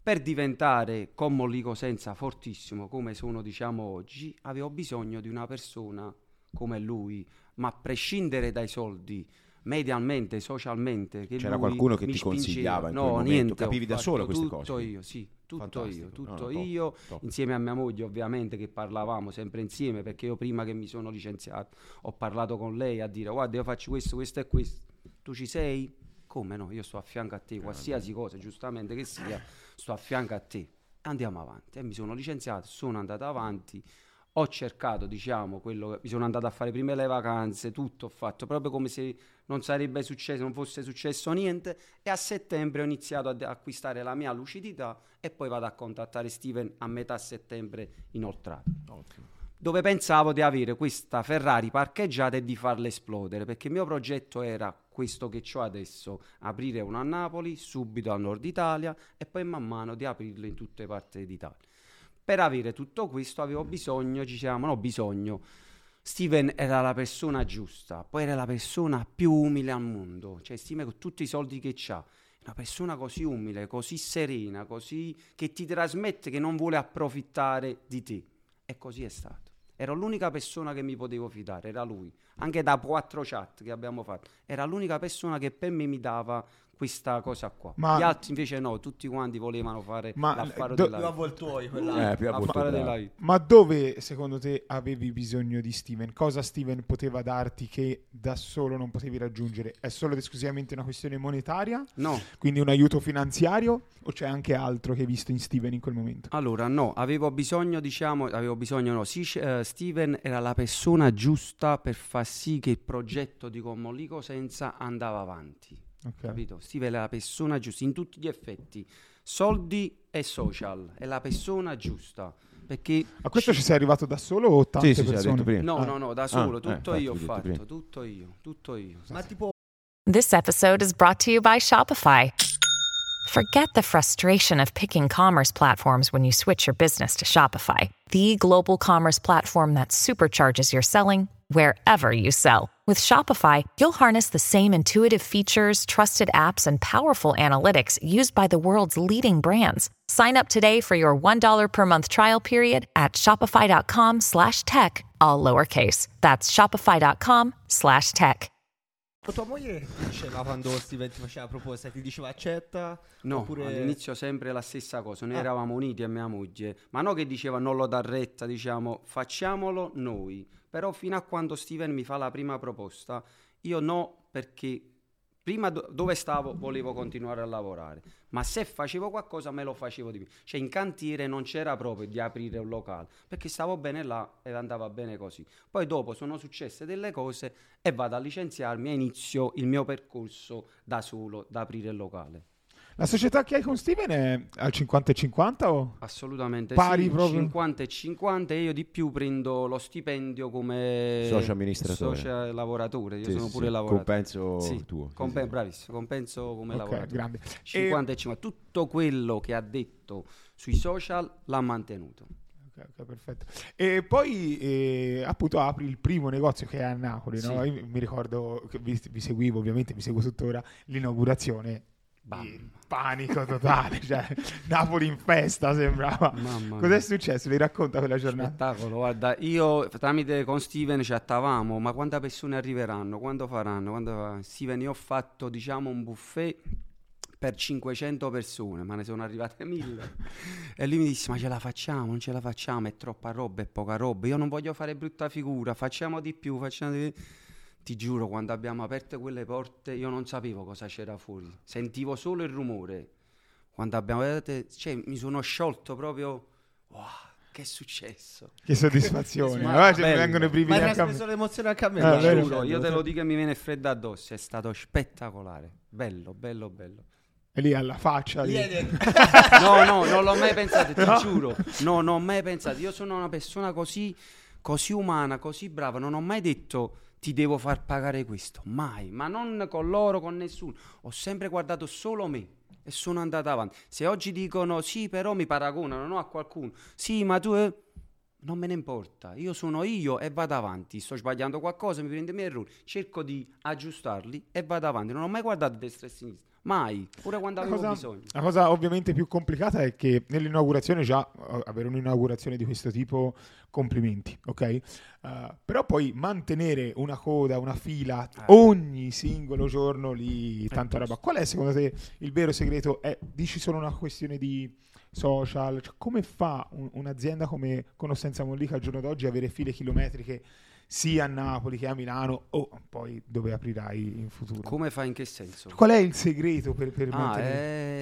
Per diventare Con Mollica o Senza fortissimo come sono, diciamo, oggi, avevo bisogno di una persona come lui, ma a prescindere dai soldi, medialmente, socialmente, che c'era lui qualcuno che mi ti spingeva. Consigliava in no, quel momento, niente, capivi da solo queste tutto cose? Tutto io, sì, tutto fantastico. Io, tutto no, no, io, top, insieme a mia moglie ovviamente, che parlavamo sempre insieme, perché io prima che mi sono licenziato ho parlato con lei a dire guarda io faccio questo, questo e questo, tu ci sei? Come no, io sto a fianco a te, qualsiasi cosa giustamente che sia, sto a fianco a te, andiamo avanti. E mi sono licenziato, sono andato avanti, ho cercato, diciamo, quello che mi sono andato a fare prima le vacanze, tutto ho fatto, proprio come se non sarebbe successo, non fosse successo niente, e a settembre ho iniziato ad acquistare la mia lucidità e poi vado a contattare Steven a metà settembre inoltrato. Ottimo. Dove pensavo di avere questa Ferrari parcheggiata e di farla esplodere, perché il mio progetto era questo che ho adesso, aprire una a Napoli, subito al nord Italia e poi man mano di aprirla in tutte le parti d'Italia. Per avere tutto questo avevo bisogno, diciamo, no bisogno, Steven era la persona giusta, poi era la persona più umile al mondo, cioè Steven con tutti i soldi che c'ha, una persona così umile, così serena, così che ti trasmette che non vuole approfittare di te, e così è stato. Era l'unica persona che mi potevo fidare, era lui. Anche da quattro chat che abbiamo fatto, era l'unica persona che per me mi dava questa cosa qua. Ma gli altri invece no, tutti quanti volevano fare ma l'affaro do- della vita. Eh, più l'affaro della vita. Ma dove, secondo te, avevi bisogno di Steven? Cosa Steven poteva darti che da solo non potevi raggiungere? È solo ed esclusivamente una questione monetaria? No. Quindi un aiuto finanziario? O c'è anche altro che hai visto in Steven in quel momento? Allora, no, avevo bisogno, diciamo, avevo bisogno, no, sì, uh, Steven era la persona giusta per far sì che il progetto di Con Mollica o Senza andava avanti. Okay. Capito? Steven è la persona giusta in tutti gli effetti, soldi e social, è la persona giusta. Perché a questo ci, ci sei arrivato da solo o tante sì, sì, persone? No, ah. no, no, da solo, ah, tutto eh, io ho fatto, prima. tutto io, tutto io. Ma tipo... This episode is brought to you by Shopify. Forget the frustration of picking commerce platforms when you switch your business to Shopify, the global commerce platform that supercharges your selling wherever you sell. With Shopify, you'll harness the same intuitive features, trusted apps, and powerful analytics used by the world's leading brands. Sign up today for your one dollar per month trial period at shopify.com slash tech, all lowercase. That's shopify.com slash tech. Tua moglie diceva quando Steven ti faceva la proposta, ti diceva accetta? No, oppure... all'inizio sempre la stessa cosa, noi ah. eravamo uniti a mia moglie, ma no che diceva non lo dar retta, diciamo facciamolo noi, però fino a quando Steven mi fa la prima proposta, io no, perché prima do- dove stavo volevo continuare a lavorare, ma se facevo qualcosa me lo facevo di più, cioè in cantiere non c'era proprio di aprire un locale, perché stavo bene là e andava bene così. Poi dopo sono successe delle cose e vado a licenziarmi e inizio il mio percorso da solo, da aprire il locale. La società che hai con Steven è al cinquanta e cinquanta o? Assolutamente pari sì, proprio? cinquanta e cinquanta, e io di più prendo lo stipendio come socio amministratore, socio lavoratore, io sì, sono pure sì. lavoratore. Compenso sì. tuo. Compen- sì. Bravissimo, compenso come okay, lavoratore. Grande. cinquanta e cinquanta, tutto quello che ha detto sui social l'ha mantenuto. Okay, perfetto. E poi eh, appunto apri il primo negozio che è a Napoli, sì. no? Io mi ricordo che vi, vi seguivo, ovviamente vi seguo tuttora, l'inaugurazione Bam. Panico totale, cioè, Napoli in festa sembrava. Cos'è successo? Vi racconta quella giornata? Spettacolo, guarda, io tramite con Steven chattavamo, ma quante persone arriveranno, quando faranno, quando... Steven, io ho fatto diciamo un buffet per cinquecento persone, ma ne sono arrivate mille. E lui mi disse, ma ce la facciamo, non ce la facciamo, è troppa roba, è poca roba, io non voglio fare brutta figura, facciamo di più, facciamo di più. Ti giuro, quando abbiamo aperto quelle porte io non sapevo cosa c'era fuori, sentivo solo il rumore. Quando abbiamo aperto, cioè, mi sono sciolto proprio, wow, che è successo, che soddisfazione. Ma mi vengono i brividi, ma trasmesso l'emozione anche a me, ah, bello, giuro, bello, io te lo dico e mi viene freddo addosso, è stato spettacolare, bello bello bello. E lì alla faccia lì. no no non l'ho mai pensato, ti no. giuro, no non ho mai pensato, io sono una persona così così umana, così brava, non ho mai detto ti devo far pagare questo, mai, ma non con loro, con nessuno, ho sempre guardato solo me e sono andato avanti. Se oggi dicono sì, però mi paragonano, no, a qualcuno, sì ma tu eh, non me ne importa, io sono io e vado avanti, sto sbagliando qualcosa, mi prendo i miei errori, cerco di aggiustarli e vado avanti, non ho mai guardato a destra e a sinistra, mai, pure quando avevo cosa, bisogno. La cosa ovviamente più complicata è che nell'inaugurazione, già avere un'inaugurazione di questo tipo, complimenti, ok? Uh, però poi mantenere una coda, una fila, ah, ogni singolo giorno lì, tanta roba. Qual è secondo te il vero segreto? È, dici solo una questione di social, cioè, come fa un, un'azienda come Con o Senza Mollica al giorno d'oggi avere file chilometriche sia a Napoli che a Milano, o poi dove aprirai in futuro? Come fa, in che senso? Qual è il segreto per, per ah, mantenere?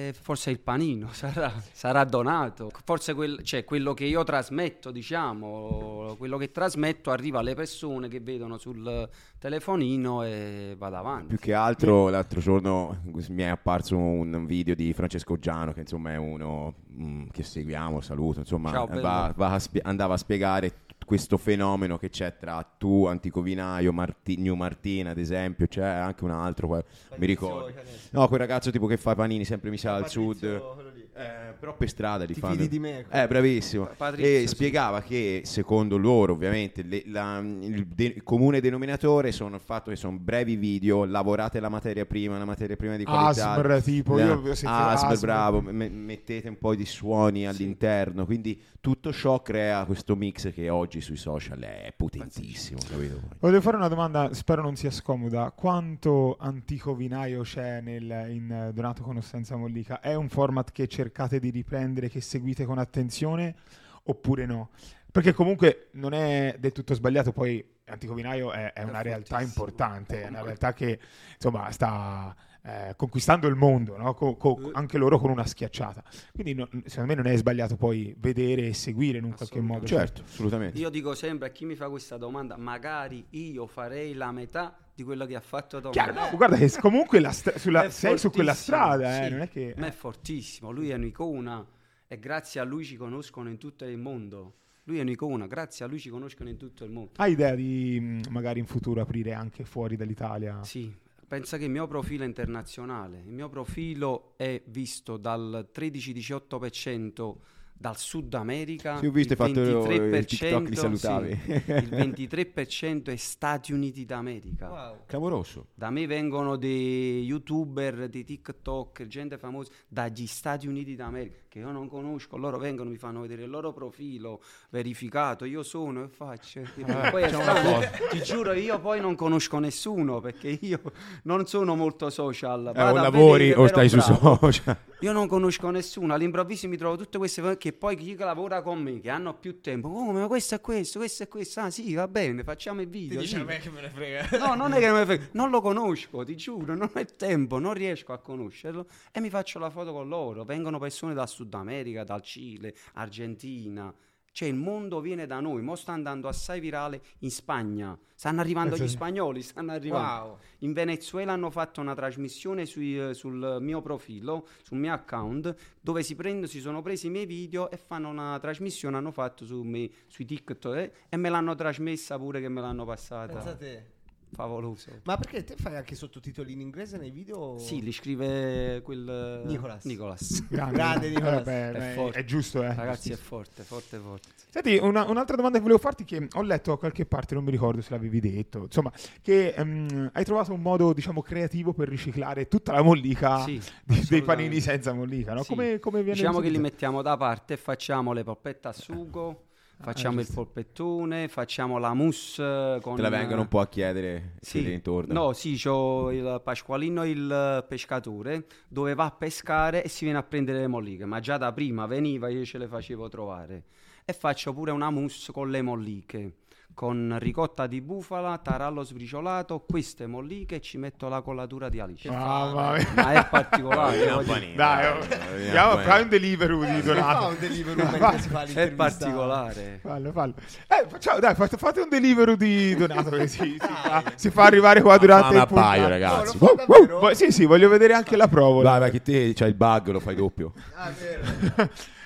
Eh, forse il panino sarà, sarà donato, forse quel, cioè, quello che io trasmetto, diciamo, quello che trasmetto arriva alle persone che vedono sul telefonino e vado avanti. Più che altro l'altro giorno mi è apparso un video di Francesco Giano, che insomma è uno mh, che seguiamo, saluto, insomma. Ciao, va, va a spie- andava a spiegare questo fenomeno che c'è tra tu, Antico Vinaio, Marti- New Martina ad esempio, c'è anche un altro, qual- mi ricordo, Canetti. No, quel ragazzo tipo che fa panini sempre, mi sa, al sud, eh, però per strada li ti fanno. Fidi di me, eh, bravissimo. Patrizio, e spiegava sì. che secondo loro ovviamente le, la, il de- comune denominatore sono il fatto che sono brevi video, lavorate la materia prima, la materia prima di qualità, Asmr tipo, la, io ho sentito Asmr, Asmr. Bravo, me- mettete un po' di suoni all'interno, sì. Quindi tutto ciò crea questo mix che oggi sui social è potentissimo, capito? Volevo fare una domanda, spero non sia scomoda. Quanto Antico Vinaio c'è nel, in Donato Con o Senza Mollica? È un format che cercate di riprendere, che seguite con attenzione, oppure no? Perché comunque non è del tutto sbagliato, poi Antico Vinaio è, è una realtà importante, è una realtà che insomma sta eh, conquistando il mondo, no? co- co- anche loro con una schiacciata, quindi no, secondo me non è sbagliato poi vedere e seguire in un qualche modo. Certo, assolutamente. Io dico sempre a chi mi fa questa domanda, magari io farei la metà di quello che ha fatto Tom. Chiaro, no, guarda che comunque la stra- sulla, sei su quella strada, sì. eh, non è che... Ma è fortissimo, lui è un'icona e grazie a lui ci conoscono in tutto il mondo. Lui è un'icona, grazie a lui ci conoscono in tutto il mondo. Hai idea di magari in futuro aprire anche fuori dall'Italia? Sì, pensa che il mio profilo è internazionale. Il mio profilo è visto dal tredici diciotto per cento dal Sud America. Sì, ho visto, il hai fatto il TikTok, li salutavi. Sì, il ventitré per cento è Stati Uniti d'America. Wow. Clamoroso. Da me vengono dei YouTuber, dei TikTok, gente famosa dagli Stati Uniti d'America che io non conosco, loro vengono, mi fanno vedere il loro profilo verificato, io sono e faccio. Ah, poi è strano, ti giuro, io poi non conosco nessuno perché io non sono molto social. Eh, o lavori vedere, o stai su social. Io non conosco nessuno, all'improvviso mi trovo tutte queste che che poi chi lavora con me, che hanno più tempo, oh ma questo è questo, questo è questo, ah sì va bene, facciamo il video, sì. Me che me ne frega. No, non è che me ne frega, non lo conosco, ti giuro, non ho tempo, non riesco a conoscerlo e mi faccio la foto con loro. Vengono persone dal Sud America, dal Cile, Argentina, cioè il mondo viene da noi. Mo sta andando assai virale in Spagna, stanno arrivando esatto. Gli spagnoli stanno arrivando, wow. In Venezuela hanno fatto una trasmissione sui, sul mio profilo, sul mio account, dove si, prendo, si sono presi i miei video e fanno una trasmissione, hanno fatto su me, sui TikTok eh, e me l'hanno trasmessa pure, che me l'hanno passata. Pensate. favoloso. Ma perché te fai anche sottotitoli in inglese nei video? Sì, li scrive quel Nicolas. Nicolas. Grande, grande Nicolas. Vabbè, è, è, è giusto, eh. Ragazzi, è forte, forte, forte. Senti, una, un'altra domanda che volevo farti, che ho letto a qualche parte, non mi ricordo se l'avevi detto, insomma, che um, hai trovato un modo, diciamo, creativo per riciclare tutta la mollica, sì, di, dei panini senza mollica, no? Sì. Come, come viene, diciamo, che li mettiamo da parte e facciamo le polpette a sugo. Facciamo ah, il polpettone, facciamo la mousse con... Te la vengono un po' a chiedere, sì, se intorno. No, sì, c'ho il Pasqualino, il pescatore, dove va a pescare e si viene a prendere le molliche. Ma già da prima veniva, io ce le facevo trovare. E faccio pure una mousse con le molliche, con ricotta di bufala, tarallo sbriciolato, queste molliche, e ci metto la collatura di alice. Ah, ma è particolare. Dai, panino, dai, andiamo, fai un Deliveroo di Donato. Eh, si fa un Deliveroo, no, si fa, è particolare. Fallo, fallo. Eh, facciamo, dai, fate un Deliveroo di Donato, che si, si, fa, si fa arrivare qua durante il punto. Paio, ragazzi. No, uh, uh, sì, sì, voglio vedere anche la prova. Vai, vai, che te c'hai il bug, lo fai doppio. Ah, vero.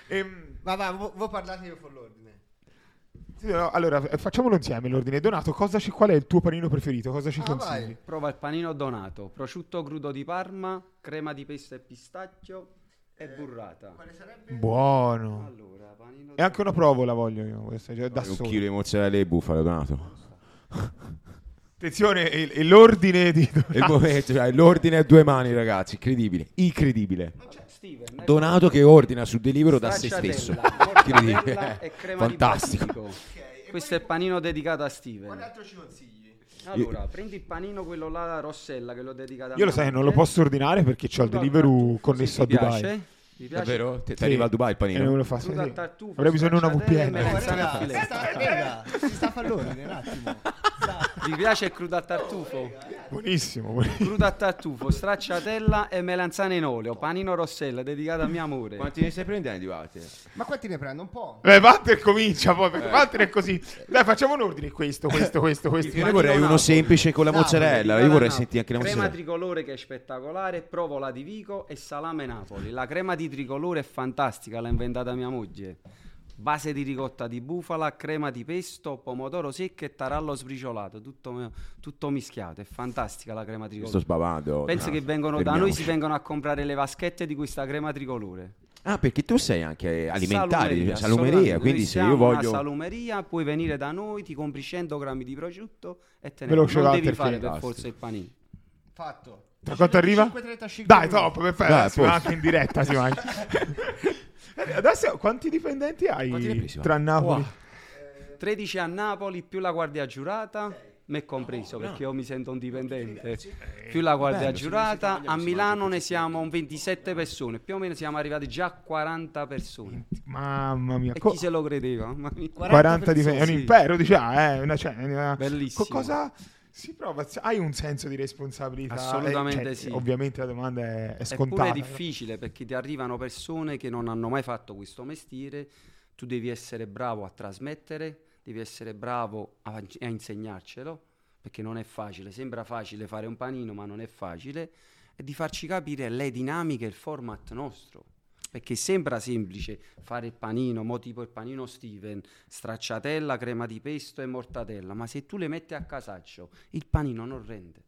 ehm, ma va, voi vo parlate, io con l'ordine. Allora, facciamolo insieme l'ordine. Donato, cosa ci, qual è il tuo panino preferito? Cosa ci ah, consigli? Vai. Prova il panino Donato: prosciutto crudo di Parma, crema di pesto e pistacchio e eh, burrata. Quale sarebbe? Buono. Allora, panino e anche una provola voglio io. Questa, cioè, da un solo. Chilo di mozzarella e bufala, Donato. Attenzione, è, è l'ordine di Donato. Il momento, cioè, l'ordine a due mani, ragazzi. Incredibile, incredibile. Steven, Donato che ordina su Deliveroo da se stesso. E crema fantastico di okay, e questo è il panino dedicato a Steven. Quant'altro ci consigli? Allora, io... prendi il panino quello là da Rossella, che l'ho dedicato a io, lo sai, non lo posso ordinare perché c'ho il Deliveroo connesso a Dubai. Piace? Ti piace? Davvero? Ti sì. Arriva a Dubai il panino? E non lo fa. Avrei bisogno di una V P N. Si sta fallone un attimo. Vi piace il crudo a tartufo? Oh, buonissimo, buonissimo. Crudo a tartufo, stracciatella e melanzane in olio. Panino Rossella, dedicato a mio amore. Quanti ne stai prendendo di Walter? Ma quanti ne prendo? Un po'. Beh, Walter comincia poi, perché eh. Walter è così. Dai, facciamo un ordine. Questo, questo, questo, questo. Io ne vorrei uno semplice con la mozzarella. Io vorrei sentire anche la mozzarella. Crema tricolore che è spettacolare, provola di Vico e salame Napoli. La crema di tricolore è fantastica, l'ha inventata mia moglie. Base di ricotta di bufala, crema di pesto, pomodoro secco e tarallo sbriciolato, tutto, tutto mischiato. È fantastica la crema tricolore. Sto sbavando. Penso no, che vengono fermiamoci. Da noi si vengono a comprare le vaschette di questa crema tricolore. Ah, perché tu sei anche alimentare, salumeria, cioè, salumeria, quindi se io voglio salumeria puoi venire da noi, ti compri cento grammi di prosciutto e te ne non devi fare per forza il panino. Fatto. Tra quanto arriva? cinque trentacinque dai, top, perfetto, anche in diretta si mangia. Adesso quanti dipendenti hai? Quanti tra Napoli? Wow. tredici a Napoli, più la guardia giurata, me compreso, no, no, perché io mi sento un dipendente, più la guardia bello, giurata. A Milano ne siamo un ventisette persone, più o meno siamo arrivati già a quaranta persone. Mamma mia, e chi se lo credeva? Mamma mia. quaranta, quaranta dipendenti, sì. È un impero, diciamo, eh, una, cioè, una... bellissimo. Co- cosa... Si prova, hai un senso di responsabilità. Assolutamente, eh, cioè, sì. Ovviamente la domanda è, è scontata. È pure difficile perché ti arrivano persone che non hanno mai fatto questo mestiere. Tu devi essere bravo a trasmettere, devi essere bravo a, a insegnarcelo, perché non è facile. Sembra facile fare un panino, ma non è facile. E di farci capire le dinamiche, il format nostro. Perché sembra semplice fare il panino, mo tipo il panino Steven, stracciatella, crema di pesto e mortadella, ma se tu le metti a casaccio, il panino non rende.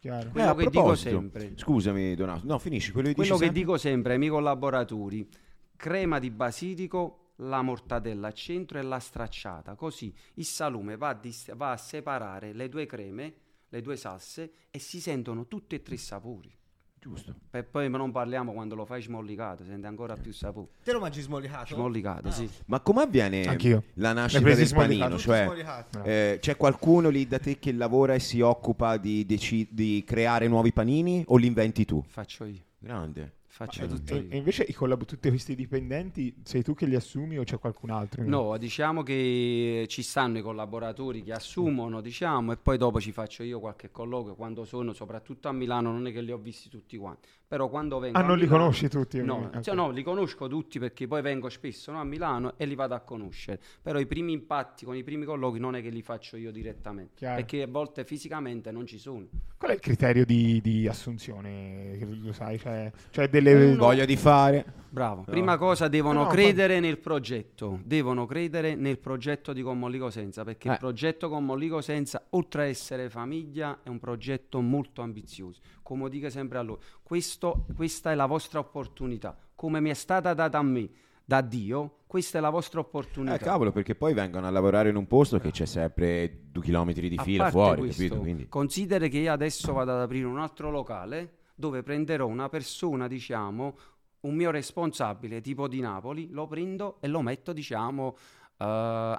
Chiaro. Quello eh, che dico sempre. Scusami Donato, no finisci, quello che, quello dici che sempre? Dico sempre ai miei collaboratori, crema di basilico, la mortadella al centro e la stracciata, così il salume va a, dis- va a separare le due creme, le due salse e si sentono tutti e tre i sapori. Giusto. Per poi non parliamo quando lo fai smollicato, sente ancora più sapore. Te lo mangi smollicato? Smollicato, ah. Sì. Ma come avviene anch'io la nascita del panino? Cioè, eh, c'è qualcuno lì da te che lavora e si occupa di, deci- di creare nuovi panini o li inventi tu? Faccio io. Grande. Faccio eh, tutto io. E invece i collab- tutti questi dipendenti sei tu che li assumi o c'è qualcun altro? No, diciamo che ci stanno i collaboratori che assumono, diciamo, e poi dopo ci faccio io qualche colloquio quando sono, soprattutto a Milano, non è che li ho visti tutti quanti, però quando vengo ah, non Milano, li conosci tutti? No, cioè, no, li conosco tutti perché poi vengo spesso, no, a Milano e li vado a conoscere, però i primi impatti con i primi colloqui non è che li faccio io direttamente. Chiaro. Perché a volte fisicamente non ci sono. Qual è il criterio di, di assunzione? Lo sai, cioè, cioè delle... Uno, voglia di fare Bravo. Però... Prima cosa devono no, credere ma... nel progetto, devono credere nel progetto di Con Mollica o Senza, perché eh. il progetto Con Mollica o Senza, oltre a essere famiglia, è un progetto molto ambizioso. Come dico sempre a loro, questo, questa è la vostra opportunità, come mi è stata data a me da Dio, questa è la vostra opportunità. Eh cavolo, perché poi vengono a lavorare in un posto che c'è sempre due chilometri di fila fuori, questo, capito? Quindi... Considera che io adesso vado ad aprire un altro locale dove prenderò una persona, diciamo, un mio responsabile tipo di Napoli, lo prendo e lo metto, diciamo... Uh,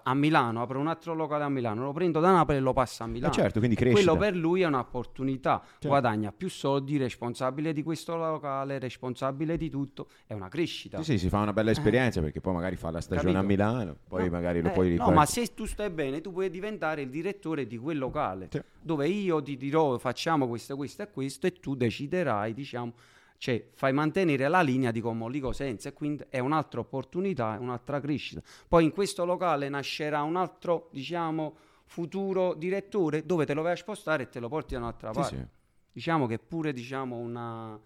a Milano, apro un altro locale a Milano, lo prendo da Napoli e lo passo a Milano, eh certo, quindi crescita. Quello per lui è un'opportunità, certo. Guadagna più soldi, responsabile di questo locale, responsabile di tutto, è una crescita. Sì, sì, si fa una bella esperienza, eh. perché poi magari fa la stagione, capito? A Milano, poi no, magari eh, lo puoi rifare. No, ma se tu stai bene tu puoi diventare il direttore di quel locale, certo. Dove io ti dirò facciamo questo, questo e questo e tu deciderai, diciamo, cioè fai mantenere la linea di Con Mollica o Senza, e quindi è un'altra opportunità, è un'altra crescita. Poi in questo locale nascerà un altro, diciamo, futuro direttore dove te lo vai a spostare e te lo porti da un'altra parte. Sì, sì. Diciamo che pure, diciamo, una,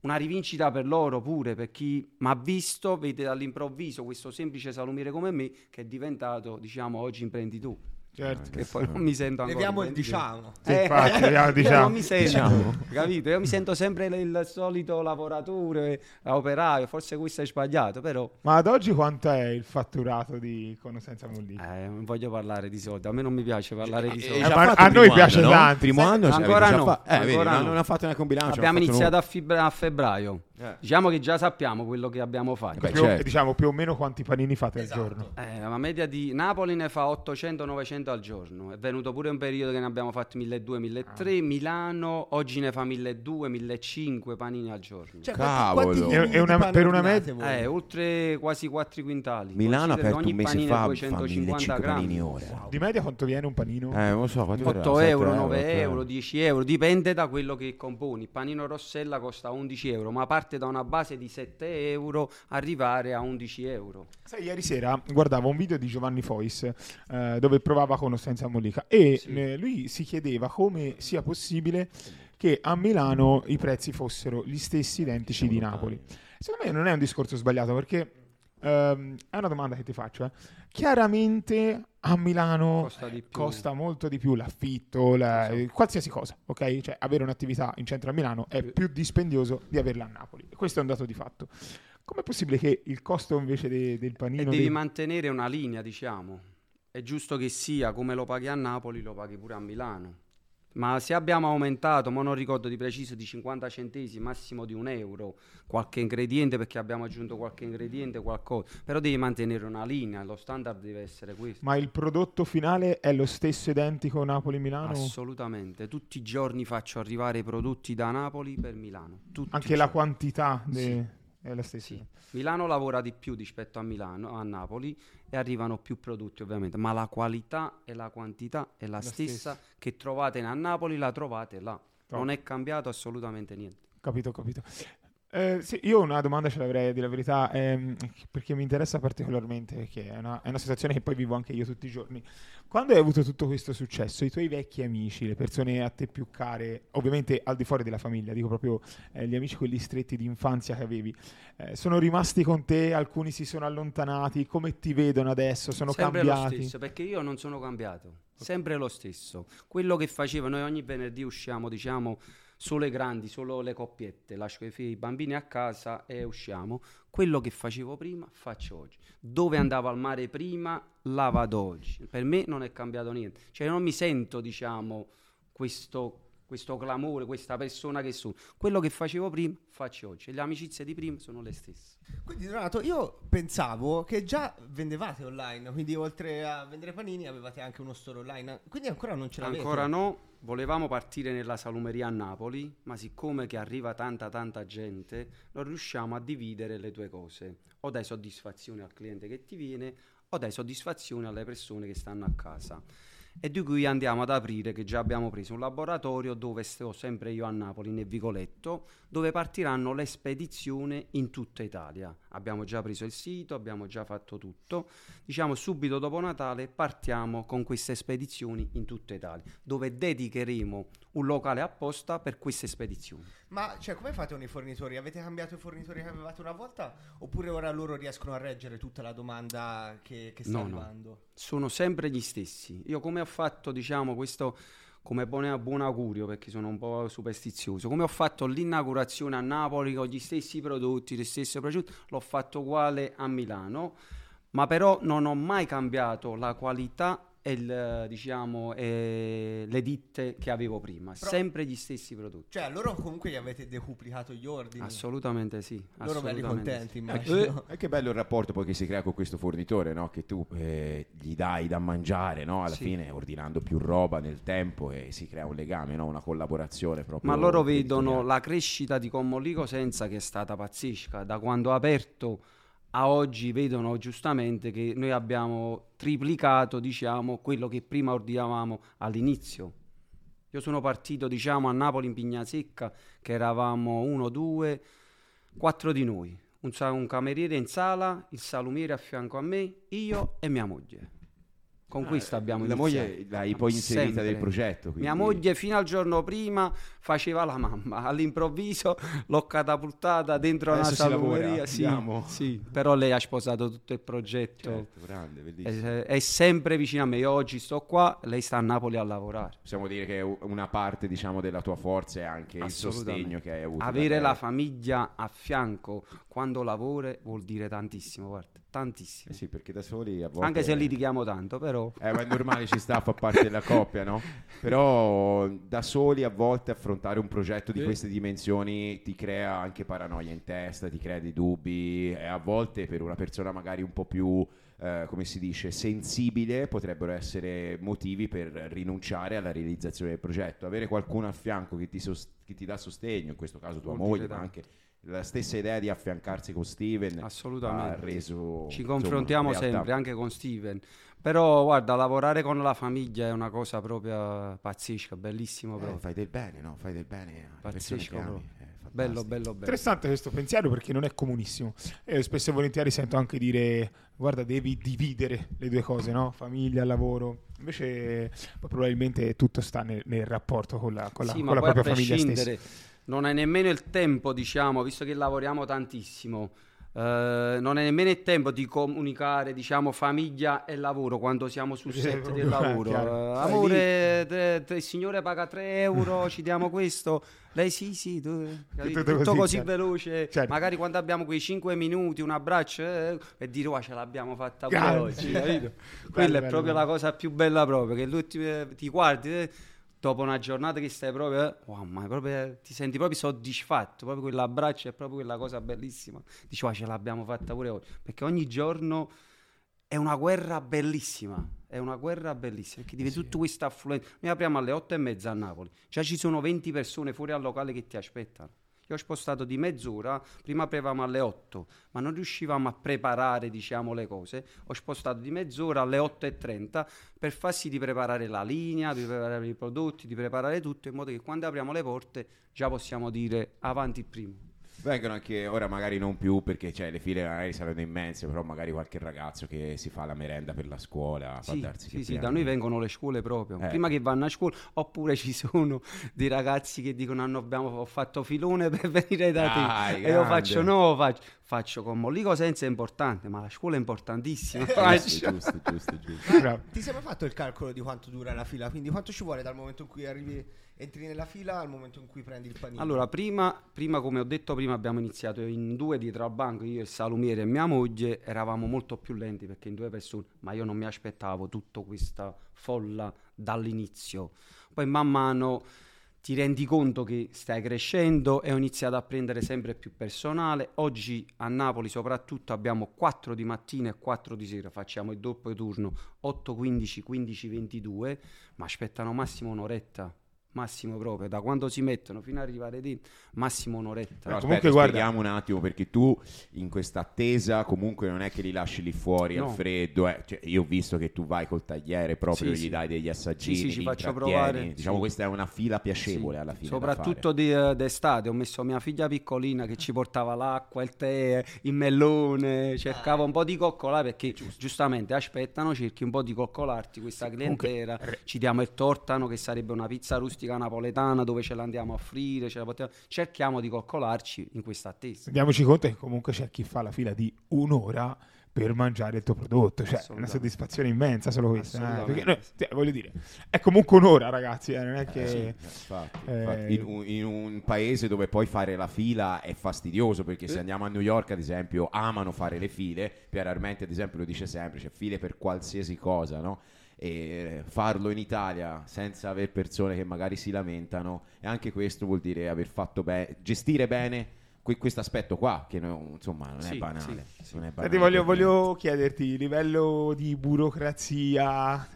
una rivincita per loro, pure per chi m'ha visto, vede all'improvviso questo semplice salumiere come me che è diventato, diciamo, oggi imprenditore. Certo. Che poi non mi sento ancora. Leviamo il diciamo. Sì, eh, infatti, leviamo, diciamo. Non mi sento, diciamo. Capito? Io mi sento sempre il solito lavoratore, operaio, forse questo è sbagliato, però. Ma ad oggi quanto è il fatturato di Con Senza Mollica? Eh, non voglio parlare di soldi, a me non mi piace parlare cioè, di soldi. Eh, ma a noi anno, piace tanto, primo anno, no? Ancora no, fa- eh, ancora vedi, no. Non ha fatto una combinazione. Abbiamo iniziato a, fibra- a febbraio. Eh. Diciamo che già sappiamo quello che abbiamo fatto. Beh, più, certo. Diciamo più o meno quanti panini fate, esatto, al giorno? Eh, la media di Napoli ne fa ottocento novecento al giorno. È venuto pure un periodo che ne abbiamo fatti milleduecento milletrecento. Ah. Milano oggi ne fa milleduecento millecinquecento panini al giorno. Cioè, cavolo! Quanti, quanti è una, per una media? Eh, oltre quasi quattro quintali. Milano ha aperto un mese fa, duecentocinquanta grammi. Ora. Wow. Di media quanto viene un panino? Eh, non so, otto euro, nove euro, dieci euro. Dipende da quello che componi. Il panino Rossella costa undici euro, ma parte da una base di sette euro arrivare a undici euro. Sai, ieri sera guardavo un video di Giovanni Fois eh, dove provava Con Senza Mollica e sì. eh, lui si chiedeva come sia possibile che a Milano i prezzi fossero gli stessi identici di Napoli. Secondo me non è un discorso sbagliato, perché ehm, è una domanda che ti faccio, eh. chiaramente a Milano costa, costa molto di più l'affitto, la, esatto. qualsiasi cosa, ok? Cioè avere un'attività in centro a Milano è più dispendioso di averla a Napoli. Questo è un dato di fatto. Com'è possibile che il costo invece de, del panino... E devi de... mantenere una linea, diciamo. È giusto che sia, come lo paghi a Napoli, lo paghi pure a Milano. Ma se abbiamo aumentato, ma non ricordo di preciso, di cinquanta centesimi, massimo di un euro, qualche ingrediente, perché abbiamo aggiunto qualche ingrediente, qualcosa, però devi mantenere una linea, lo standard deve essere questo. Ma il prodotto finale è lo stesso identico Napoli-Milano? Assolutamente, tutti i giorni faccio arrivare i prodotti da Napoli per Milano. Tutti Anche la quantità de... sì. è la stessa. Sì. Milano lavora di più rispetto a Milano, a Napoli, e arrivano più prodotti ovviamente, ma la qualità e la quantità è la, la stessa, stessa che trovate a Napoli, la trovate là. Oh. Non è cambiato assolutamente niente. Capito, capito. Eh, sì, io una domanda ce l'avrei, a dire la verità, ehm, perché mi interessa particolarmente, perché è una, è una situazione che poi vivo anche io tutti i giorni. Quando hai avuto tutto questo successo, i tuoi vecchi amici, le persone a te più care, ovviamente al di fuori della famiglia, dico proprio eh, gli amici quelli stretti di infanzia che avevi, eh, sono rimasti con te? Alcuni si sono allontanati? Come ti vedono adesso? Sono sempre cambiati? Sempre lo stesso, perché io non sono cambiato, sempre lo stesso. Quello che facevo, noi ogni venerdì usciamo, diciamo, solo i grandi, solo le coppiette, lascio i bambini a casa e usciamo. Quello che facevo prima faccio oggi, dove andavo al mare prima la vado oggi. Per me non è cambiato niente, cioè non mi sento, diciamo, questo, questo clamore, questa persona che sono. Quello che facevo prima faccio oggi e le amicizie di prima sono le stesse. Quindi Donato, io pensavo che già vendevate online, quindi oltre a vendere panini avevate anche uno store online, quindi ancora non ce l'avete? Ancora no. Volevamo partire nella salumeria a Napoli, ma siccome che arriva tanta tanta gente, non riusciamo a dividere le due cose. O dai soddisfazione al cliente che ti viene, o dai soddisfazione alle persone che stanno a casa. E di cui andiamo ad aprire, che già abbiamo preso, un laboratorio dove sto sempre io a Napoli, nel Vicoletto, dove partiranno le spedizioni in tutta Italia. Abbiamo già preso il sito, abbiamo già fatto tutto. Diciamo subito dopo Natale partiamo con queste spedizioni in tutta Italia, dove dedicheremo un locale apposta per queste spedizioni. Ma cioè, come fate con i fornitori? Avete cambiato i fornitori che avevate una volta? Oppure ora loro riescono a reggere tutta la domanda che, che sta no, arrivando? No. Sono sempre gli stessi. Io come ho fatto, diciamo, questo come buon augurio, perché sono un po' superstizioso, come ho fatto l'inaugurazione a Napoli con gli stessi prodotti, le stesse prosciutto, l'ho fatto uguale a Milano, ma però non ho mai cambiato la qualità e il, diciamo eh, le ditte che avevo prima, però, sempre gli stessi prodotti. Cioè loro comunque gli avete decuplicato gli ordini? Assolutamente sì. Loro assolutamente belli contenti, sì. Immagino. E eh, che bello il rapporto poi che si crea con questo fornitore, no? Che tu eh, gli dai da mangiare, no? Alla sì. fine ordinando più roba nel tempo e si crea un legame, no? Una collaborazione proprio. Ma loro vedono la crescita di Con Mollica o Senza, che è stata pazzesca, da quando ha aperto a oggi. Vedono giustamente che noi abbiamo triplicato, diciamo, quello che prima ordinavamo all'inizio. Io sono partito, diciamo, a Napoli in Pignasecca, che eravamo uno, due, quattro di noi, un, un cameriere in sala, il salumiere a fianco a me, io e mia moglie. Con ah, questo abbiamo la iniziato. Moglie l'hai poi inserita sempre nel progetto, quindi. Mia moglie fino al giorno prima faceva la mamma, all'improvviso l'ho catapultata dentro una salumeria, sì, sì, però lei ha sposato tutto il progetto, certo, grande, bellissimo. È, è sempre vicino a me. Io oggi sto qua, lei sta a Napoli a lavorare. Possiamo dire che una parte, diciamo, della tua forza è anche il sostegno che hai avuto. Avere la famiglia a fianco quando lavori vuol dire tantissimo, guarda. Tantissimo. Eh sì, perché da soli a volte, anche se litighiamo tanto, però eh, ma è normale, ci sta, fa parte della coppia, no? Però da soli a volte affrontare un progetto di queste dimensioni ti crea anche paranoia in testa, ti crea dei dubbi, e a volte per una persona magari un po' più eh, come si dice, sensibile, potrebbero essere motivi per rinunciare alla realizzazione del progetto. Avere qualcuno a fianco che ti, sost- che ti dà sostegno, in questo caso tua moglie, ma anche la stessa idea di affiancarsi con Steven, assolutamente, ha reso, ci confrontiamo, insomma, sempre anche con Steven. Però guarda, lavorare con la famiglia è una cosa proprio pazzesca, bellissimo, proprio. Eh, fai del bene, no? Fai del bene, pazzesco, bello, bello, bello. Interessante questo pensiero, perché non è comunissimo. Eh, spesso e volentieri sento anche dire: guarda, devi dividere le due cose, no? Famiglia, lavoro. Invece probabilmente tutto sta nel, nel rapporto con la, con la, sì, con la propria famiglia stessa. Non è nemmeno il tempo, diciamo, visto che lavoriamo tantissimo, eh, non è nemmeno il tempo di comunicare, diciamo, famiglia e lavoro quando siamo sul set del lavoro. Eh, amore, tre, tre, il signore paga tre euro, ci diamo questo. Lei sì, sì, tu, tutto, tutto così, così certo. veloce. Certo. Magari quando abbiamo quei cinque minuti, un abbraccio eh, e dire: oh, ce l'abbiamo fatta pure oggi. Capito? Quella bello, è proprio bello. La cosa più bella, proprio, che lui ti, eh, ti guardi... Eh, dopo una giornata che stai proprio, wow, ma proprio ti senti proprio soddisfatto, proprio quell'abbraccio è proprio quella cosa bellissima. Dici: oh, ce l'abbiamo fatta pure oggi, perché ogni giorno è una guerra bellissima, è una guerra bellissima, perché devi sì. tutto questo affluente. Noi apriamo alle otto e mezza a Napoli, già ci sono venti persone fuori al locale che ti aspettano. Io ho spostato di mezz'ora, prima aprivamo alle otto, ma non riuscivamo a preparare, diciamo, le cose. Ho spostato di mezz'ora alle otto e trenta per far sì di preparare la linea, di preparare i prodotti, di preparare tutto, in modo che quando apriamo le porte già possiamo dire avanti il primo. Vengono anche ora, magari non più, perché cioè, le file magari saranno immense, però magari qualche ragazzo che si fa la merenda per la scuola. Sì, sì, sì, da noi vengono le scuole proprio, eh. prima che vanno a scuola, oppure ci sono dei ragazzi che dicono: ah, no, abbiamo, ho fatto filone per venire da te. Ah, e io faccio, no, faccio, faccio Con Mollica o Senza è importante, ma la scuola è importantissima. Giusto, giusto, giusto, giusto. Ma ti sei mai fatto il calcolo di quanto dura la fila? Quindi quanto ci vuole dal momento in cui arrivi... entri nella fila al momento in cui prendi il panino? Allora, prima, prima come ho detto prima, abbiamo iniziato in due dietro al banco, io, il salumiere e mia moglie, eravamo molto più lenti perché in due persone, ma io non mi aspettavo tutta questa folla dall'inizio. Poi man mano ti rendi conto che stai crescendo e ho iniziato a prendere sempre più personale. Oggi a Napoli soprattutto abbiamo quattro di mattina e quattro di sera, facciamo il doppio turno, otto quindici, quindici ventidue, ma aspettano massimo un'oretta. Massimo proprio, da quando si mettono fino ad arrivare lì, massimo un'oretta. Però comunque aspetta, guarda... spieghiamo un attimo, perché tu in questa attesa comunque non è che li lasci lì fuori no. al freddo, eh. cioè, io ho visto che tu vai col tagliere proprio, sì, gli dai degli assaggini, sì, sì, ci faccio provare. Diciamo sì. questa è una fila piacevole sì. alla fine. Soprattutto d- d'estate ho messo mia figlia piccolina che ci portava l'acqua, il tè, il mellone, cercavo un po' di coccola perché Giusto. giustamente aspettano, cerchi un po' di coccolarti questa clientela, comunque... ci diamo il tortano che sarebbe una pizza rustica calcistica napoletana, dove ce l'andiamo a offrire, ce la portiamo, cerchiamo di coccolarci in questa attesa. Diamoci conto che comunque c'è chi fa la fila di un'ora per mangiare il tuo prodotto, cioè una soddisfazione immensa solo questa, eh? Perché noi, cioè, voglio dire, è comunque un'ora, ragazzi, eh? Non è che eh, sì, infatti, eh, infatti. In, un, in un paese dove poi fare la fila è fastidioso, perché eh. se andiamo a New York, ad esempio, amano fare le file. Pier Armenti, ad esempio, lo dice sempre, c'è cioè file per qualsiasi cosa, no? E farlo in Italia senza aver persone che magari si lamentano, e anche questo vuol dire aver fatto bene, gestire bene questo aspetto qua, che no, insomma non, sì, è banale, sì, sì. Non è banale. Senti, voglio, voglio chiederti livello di burocrazia.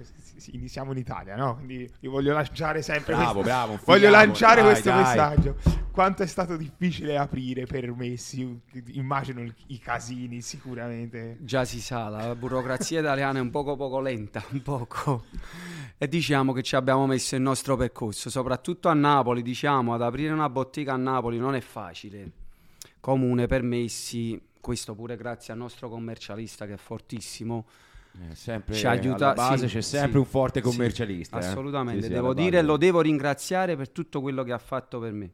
Iniziamo in Italia, no? Quindi io voglio lanciare sempre bravo, questo, bravo, voglio finiamo, lanciare dai, questo dai. messaggio. Quanto è stato difficile aprire per Messi? Immagino i casini, sicuramente. Già si sa, la burocrazia italiana è un poco poco lenta, un poco. E diciamo che ci abbiamo messo il nostro percorso, soprattutto a Napoli, diciamo, ad aprire una bottega a Napoli non è facile. Comune, permessi, questo pure grazie al nostro commercialista che è fortissimo, eh, sempre ci aiuta, alla base sì, c'è sempre sì, un forte commercialista, sì, eh? assolutamente, sì, sì, devo dire, lo devo ringraziare per tutto quello che ha fatto per me,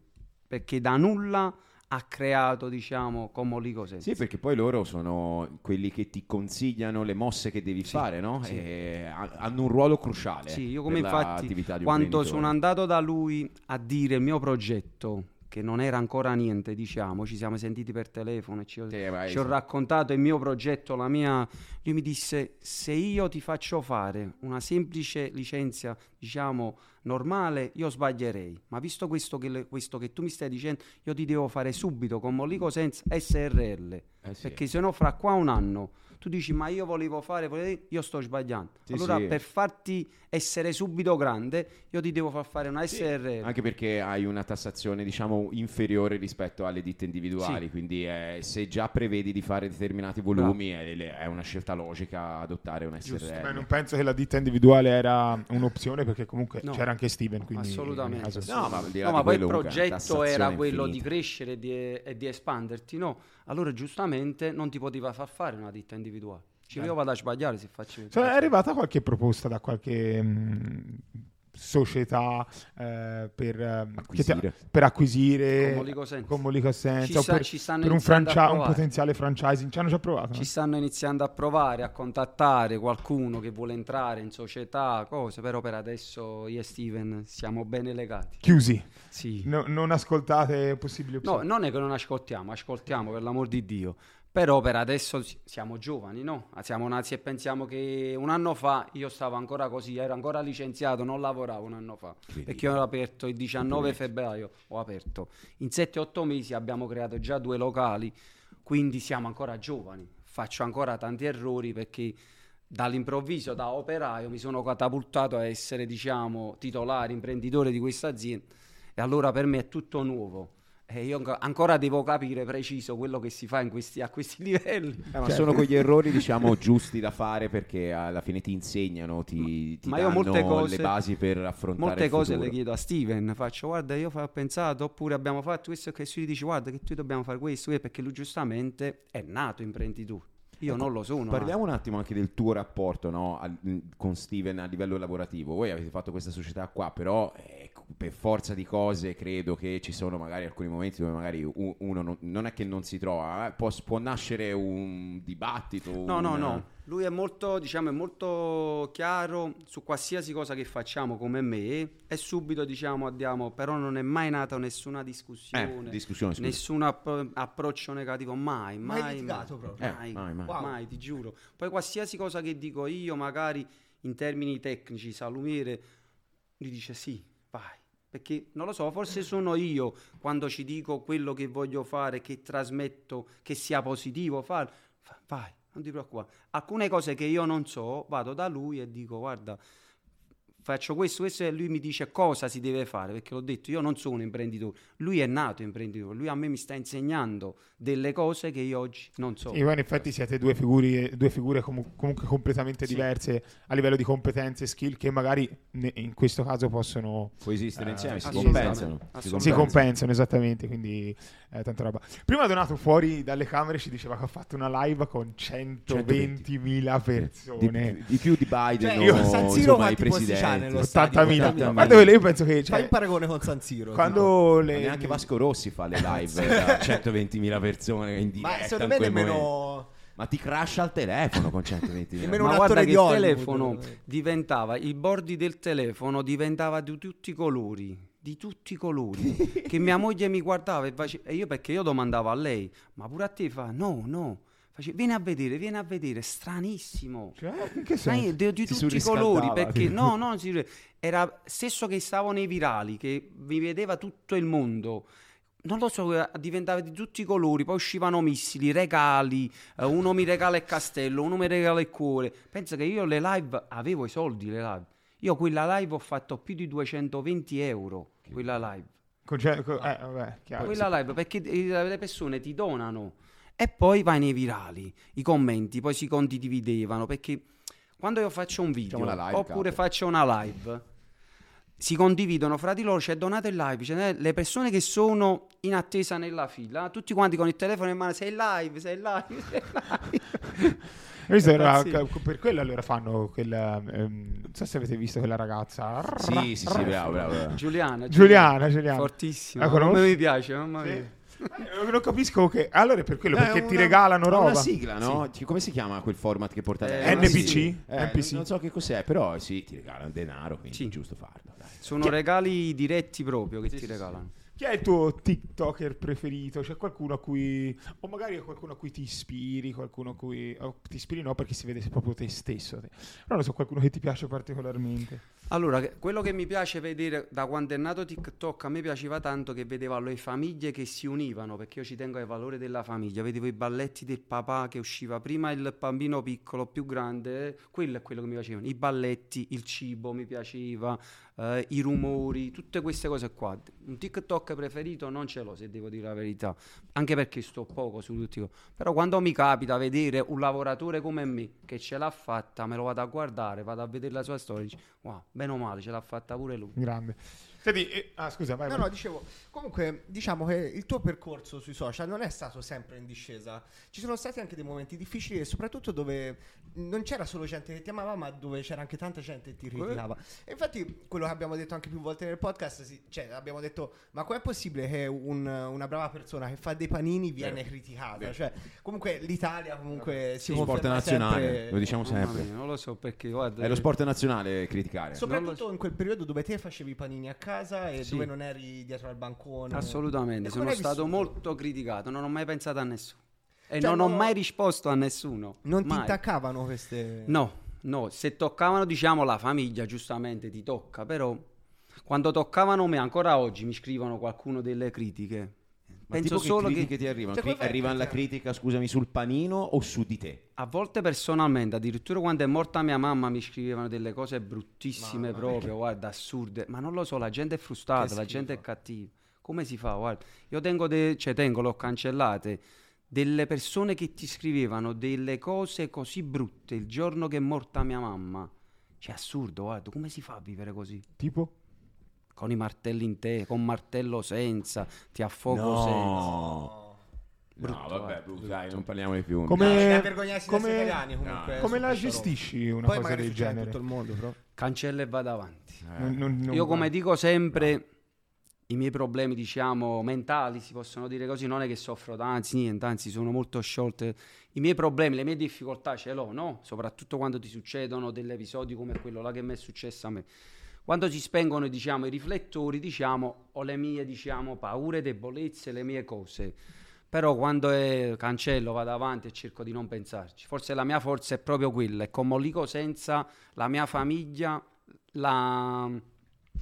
perché da nulla ha creato, diciamo, Con Mollica o Senza. Sì, perché poi loro sono quelli che ti consigliano le mosse che devi sì, fare, no? Sì. E hanno un ruolo cruciale. Sì, io come infatti quando sono andato da lui a dire il mio progetto, che non era ancora niente, diciamo, ci siamo sentiti per telefono e ci ho, eh, vai, ci ho raccontato il mio progetto, la mia, lui mi disse: se io ti faccio fare una semplice licenza, diciamo, normale, io sbaglierei, ma visto questo che, le, questo che tu mi stai dicendo, io ti devo fare subito Con Mollica o Senza S R L, eh sì, perché sennò fra qua un anno tu dici ma io volevo fare, volevo... io sto sbagliando, sì, allora sì, per farti essere subito grande io ti devo far fare una sì, S R L, anche perché hai una tassazione, diciamo, inferiore rispetto alle ditte individuali, sì, quindi eh, se già prevedi di fare determinati volumi è, è una scelta logica adottare una S R L. Giusto. Beh, non penso che la ditta individuale era un'opzione, perché comunque no, c'era anche Steven, quindi assolutamente, assolutamente. No, ma, no, ma poi il progetto era quello infinita, di crescere di, e di espanderti, no? Allora giustamente non ti poteva far fare una ditta individuale, cioè, eh. io vado a sbagliare se faccio, cioè, è arrivata qualche proposta da qualche mh, società eh, per, acquisire. Ti, per acquisire Con Mollica o Senza, sta, per, per un, francia- un potenziale franchising, ci hanno già provato, ci no? stanno iniziando a provare, a contattare qualcuno che vuole entrare in società, cose, però per adesso io e Steven siamo bene legati, chiusi, sì. No, non ascoltate possibili opzioni. No, non è che non ascoltiamo, ascoltiamo per l'amor di Dio, però per adesso siamo giovani, no? Siamo nati e pensiamo che un anno fa io stavo ancora così, ero ancora licenziato, non lavoravo un anno fa, quindi, perché io ho aperto il diciannove febbraio, ho aperto, in sette otto mesi abbiamo creato già due locali, quindi siamo ancora giovani, faccio ancora tanti errori, perché dall'improvviso, da operaio, mi sono catapultato a essere, diciamo, titolare, imprenditore di questa azienda, e allora per me è tutto nuovo. E io ancora devo capire preciso quello che si fa in questi, a questi livelli. Eh, ma certo, sono quegli errori, diciamo, giusti da fare, perché alla fine ti insegnano, ti, ti ma danno io molte cose, le basi per affrontare molte il cose futuro. Le chiedo a Steven, faccio guarda io ho pensato, oppure abbiamo fatto questo, che lui dice guarda che tu dobbiamo fare questo, perché lui giustamente è nato imprenditore. Io ecco, non lo sono. Parliamo ma... un attimo anche del tuo rapporto, no, al, con Steven a livello lavorativo. Voi avete fatto questa società qua, però eh, per forza di cose credo che ci sono magari alcuni momenti dove magari uno non, non è che non si trova, eh, può, può nascere un dibattito. No, un... no, no. Lui è molto, diciamo, è molto chiaro su qualsiasi cosa che facciamo come me, e subito, diciamo, andiamo, però non è mai nata nessuna discussione, eh, discussione nessun appro- approccio negativo, mai, mai, mai litigato mai, proprio. Eh, mai, mai, mai. Wow. Mai, ti giuro. Poi qualsiasi cosa che dico io, magari in termini tecnici, salumiere, lui dice sì, vai, perché non lo so, forse sono io quando ci dico quello che voglio fare, che trasmetto, che sia positivo, farlo, vai. Non ti preoccupare, alcune cose che io non so vado da lui e dico guarda faccio questo, questo, e lui mi dice cosa si deve fare, perché l'ho detto, io non sono imprenditore, lui è nato imprenditore, lui a me mi sta insegnando delle cose che io oggi non so. E voi in effetti siete due figure, due figure com- comunque completamente sì, diverse a livello di competenze e skill, che magari ne- in questo caso possono coesistere eh, insieme, si compensano, si compensano, si compensano esattamente, quindi eh, tanta roba. Prima Donato fuori dalle camere ci diceva che ha fatto una live con centoventimila persone, di, di più di Biden, cioè, o, io, San Siro, insomma, i presidenti ottantamila nello stadio, ottantamila. Ma dove io penso che, cioè, fai un paragone con San Siro. Quando le... neanche Vasco Rossi fa le live da centoventimila persone in diretta. Ma secondo me nemmeno. Ma ti crasha il telefono con centoventimila. Nemmeno un attore di Hollywood. Il telefono diventava, i bordi del telefono diventava di tutti i colori. Di tutti i colori. Che mia moglie mi guardava e, face... e io, perché io domandavo a lei, ma pure a te, fa no, no. Face... Vieni a vedere, vieni a vedere, stranissimo. Cioè, che senso? Di, di tutti i colori, perché no, no, si... era stesso che stavo nei virali, che mi vedeva tutto il mondo. Non lo so, diventava di tutti i colori, poi uscivano missili, regali, uno mi regala il castello, uno mi regala il cuore. Pensa che io le live avevo i soldi, le live. Io quella live ho fatto più di duecentoventi euro, quella live. Con, eh, vabbè, chiaro, quella sì. Live, perché le persone ti donano e poi vai nei virali, i commenti, poi si condividevano, perché quando io faccio un video live, oppure capo. faccio una live, si condividono fra di loro, c'è cioè Donato in live, cioè le persone che sono in attesa nella fila, tutti quanti con il telefono in mano, sei in live, sei in live, sei in live. Era, per quello allora fanno quella, ehm, non so se avete visto quella ragazza. Sì, rrr, sì, rrr, sì, bravo, bravo. Giuliana, Giuliana, Giuliana, Giuliana. Fortissima. Ecco, non mi piace, mamma mia. Sì. Non capisco che allora è per quello, eh, perché una, ti regalano roba. Una sigla, no? Sì. Come si chiama quel format che portate? Eh, N P C? Eh, N P C. Non, non so che cos'è, però sì, ti regalano denaro, quindi sì. È giusto farlo. Dai. Sono chi... regali diretti proprio che sì, ti sì, regalano. Sì. Chi è il tuo TikToker preferito? C'è qualcuno a cui, o magari qualcuno a cui ti ispiri, qualcuno a cui oh, ti ispiri no, perché si vede proprio te stesso. Però non lo so, qualcuno che ti piace particolarmente. Allora, quello che mi piace vedere da quando è nato TikTok, a me piaceva tanto che vedevo le famiglie che si univano, perché io ci tengo al valore della famiglia. Vedevo i balletti del papà che usciva prima il bambino piccolo, più grande, quello è quello che mi piaceva. I balletti, il cibo mi piaceva, eh, i rumori, tutte queste cose qua. Un TikTok preferito non ce l'ho, se devo dire la verità, anche perché sto poco su tutti, però quando mi capita vedere un lavoratore come me che ce l'ha fatta, me lo vado a guardare, vado a vedere la sua storia e dico, wow, bene o male ce l'ha fatta pure lui, grande. Senti, eh, ah scusa vai, no vai. No, dicevo, comunque diciamo che il tuo percorso sui social non è stato sempre in discesa, ci sono stati anche dei momenti difficili e soprattutto dove non c'era solo gente che ti amava, ma dove c'era anche tanta gente che ti ritirava. E infatti quello che abbiamo detto anche più volte nel podcast, sì, cioè abbiamo detto, ma com'è possibile che un, una brava persona che fa dei panini viene eh. criticata? Eh. Cioè, comunque l'Italia comunque eh. si sport nazionale, sempre... lo diciamo sempre. Non lo so perché, guarda, è lo sport nazionale criticare, soprattutto so. in quel periodo dove te facevi i panini a casa e sì. dove non eri dietro al bancone. Assolutamente, sono stato molto criticato, non ho mai pensato a nessuno e cioè, non ho no, mai risposto a nessuno. Non mai. Ti intaccavano queste? No, no, se toccavano diciamo la famiglia giustamente ti tocca, però quando toccavano me, ancora oggi mi scrivono qualcuno delle critiche. Ma penso tipo solo che, che ti arrivano, cioè, Cri- arriva la critica, scusami, sul panino o su di te? A volte personalmente, addirittura quando è morta mia mamma mi scrivevano delle cose bruttissime, ma, proprio, ma guarda, assurde, ma non lo so, la gente è frustrata, la gente è cattiva, come si fa? Guarda, io tengo, de- cioè tengo, l'ho cancellate, delle persone che ti scrivevano delle cose così brutte il giorno che è morta mia mamma, cioè assurdo, guarda, come si fa a vivere così? Tipo? Con i martelli in te, con martello senza, ti affogo no. senza. Brutto, no, vabbè, brutto. Dai, non parliamo di più. Come no, vergognarsi come, dei italiani comunque. No, come la gestisci una poi cosa del genere? Tutto il mondo, però. Cancella e vado avanti. Eh. Non, non, non Io come va. dico sempre, no. i miei problemi, diciamo, mentali, si possono dire così, non è che soffro tanti, niente, anzi sono molto sciolte. I miei problemi, le mie difficoltà ce l'ho, no? Soprattutto quando ti succedono degli episodi come quello là che mi è successo a me. Quando si spengono, diciamo, i riflettori, diciamo, ho le mie, diciamo, paure, debolezze, le mie cose. Però quando è, cancello, vado avanti e cerco di non pensarci. Forse la mia forza è proprio quella. E con Mollica o Senza, la mia famiglia, la,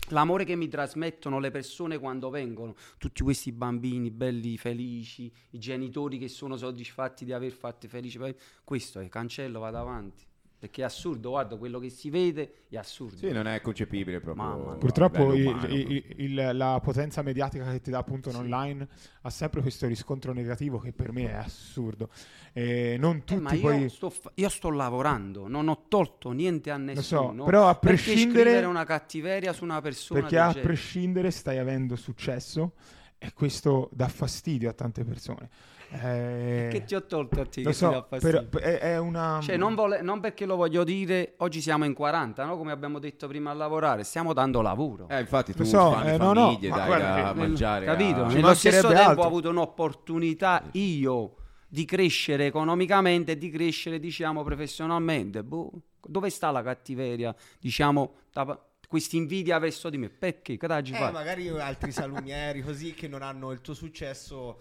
l'amore che mi trasmettono le persone quando vengono. Tutti questi bambini belli, felici, i genitori che sono soddisfatti di aver fatto felici. Questo è, cancello, vado avanti. Perché è assurdo, guarda, quello che si vede è assurdo. Sì, non è concepibile proprio. Mamma, purtroppo il, umano, il, il, la potenza mediatica che ti dà appunto sì. online ha sempre questo riscontro negativo che per me è assurdo. Eh, non tutti eh, ma io, poi... sto, io sto lavorando, non ho tolto niente a nessuno. Lo so, però a prescindere... Perché scrivere una cattiveria su una persona? Perché a genere. prescindere stai avendo successo e questo dà fastidio a tante persone. Eh, che ti ho tolto a te? Lo so, però, è, è una... Cioè, non, vole... non perché lo voglio dire, oggi siamo in quaranta, no? Come abbiamo detto prima a lavorare, stiamo dando lavoro. Eh, infatti tu so, fai eh, famiglie, no, no, dai, ma guarda, da che... mangiare. Capito? A... Nello stesso tempo altro. Ho avuto un'opportunità io di crescere economicamente e di crescere, diciamo, professionalmente. Boh, dove sta la cattiveria, diciamo... Da... questa invidia verso di me, perché? Che eh, fa? Magari altri salumieri così che non hanno il tuo successo,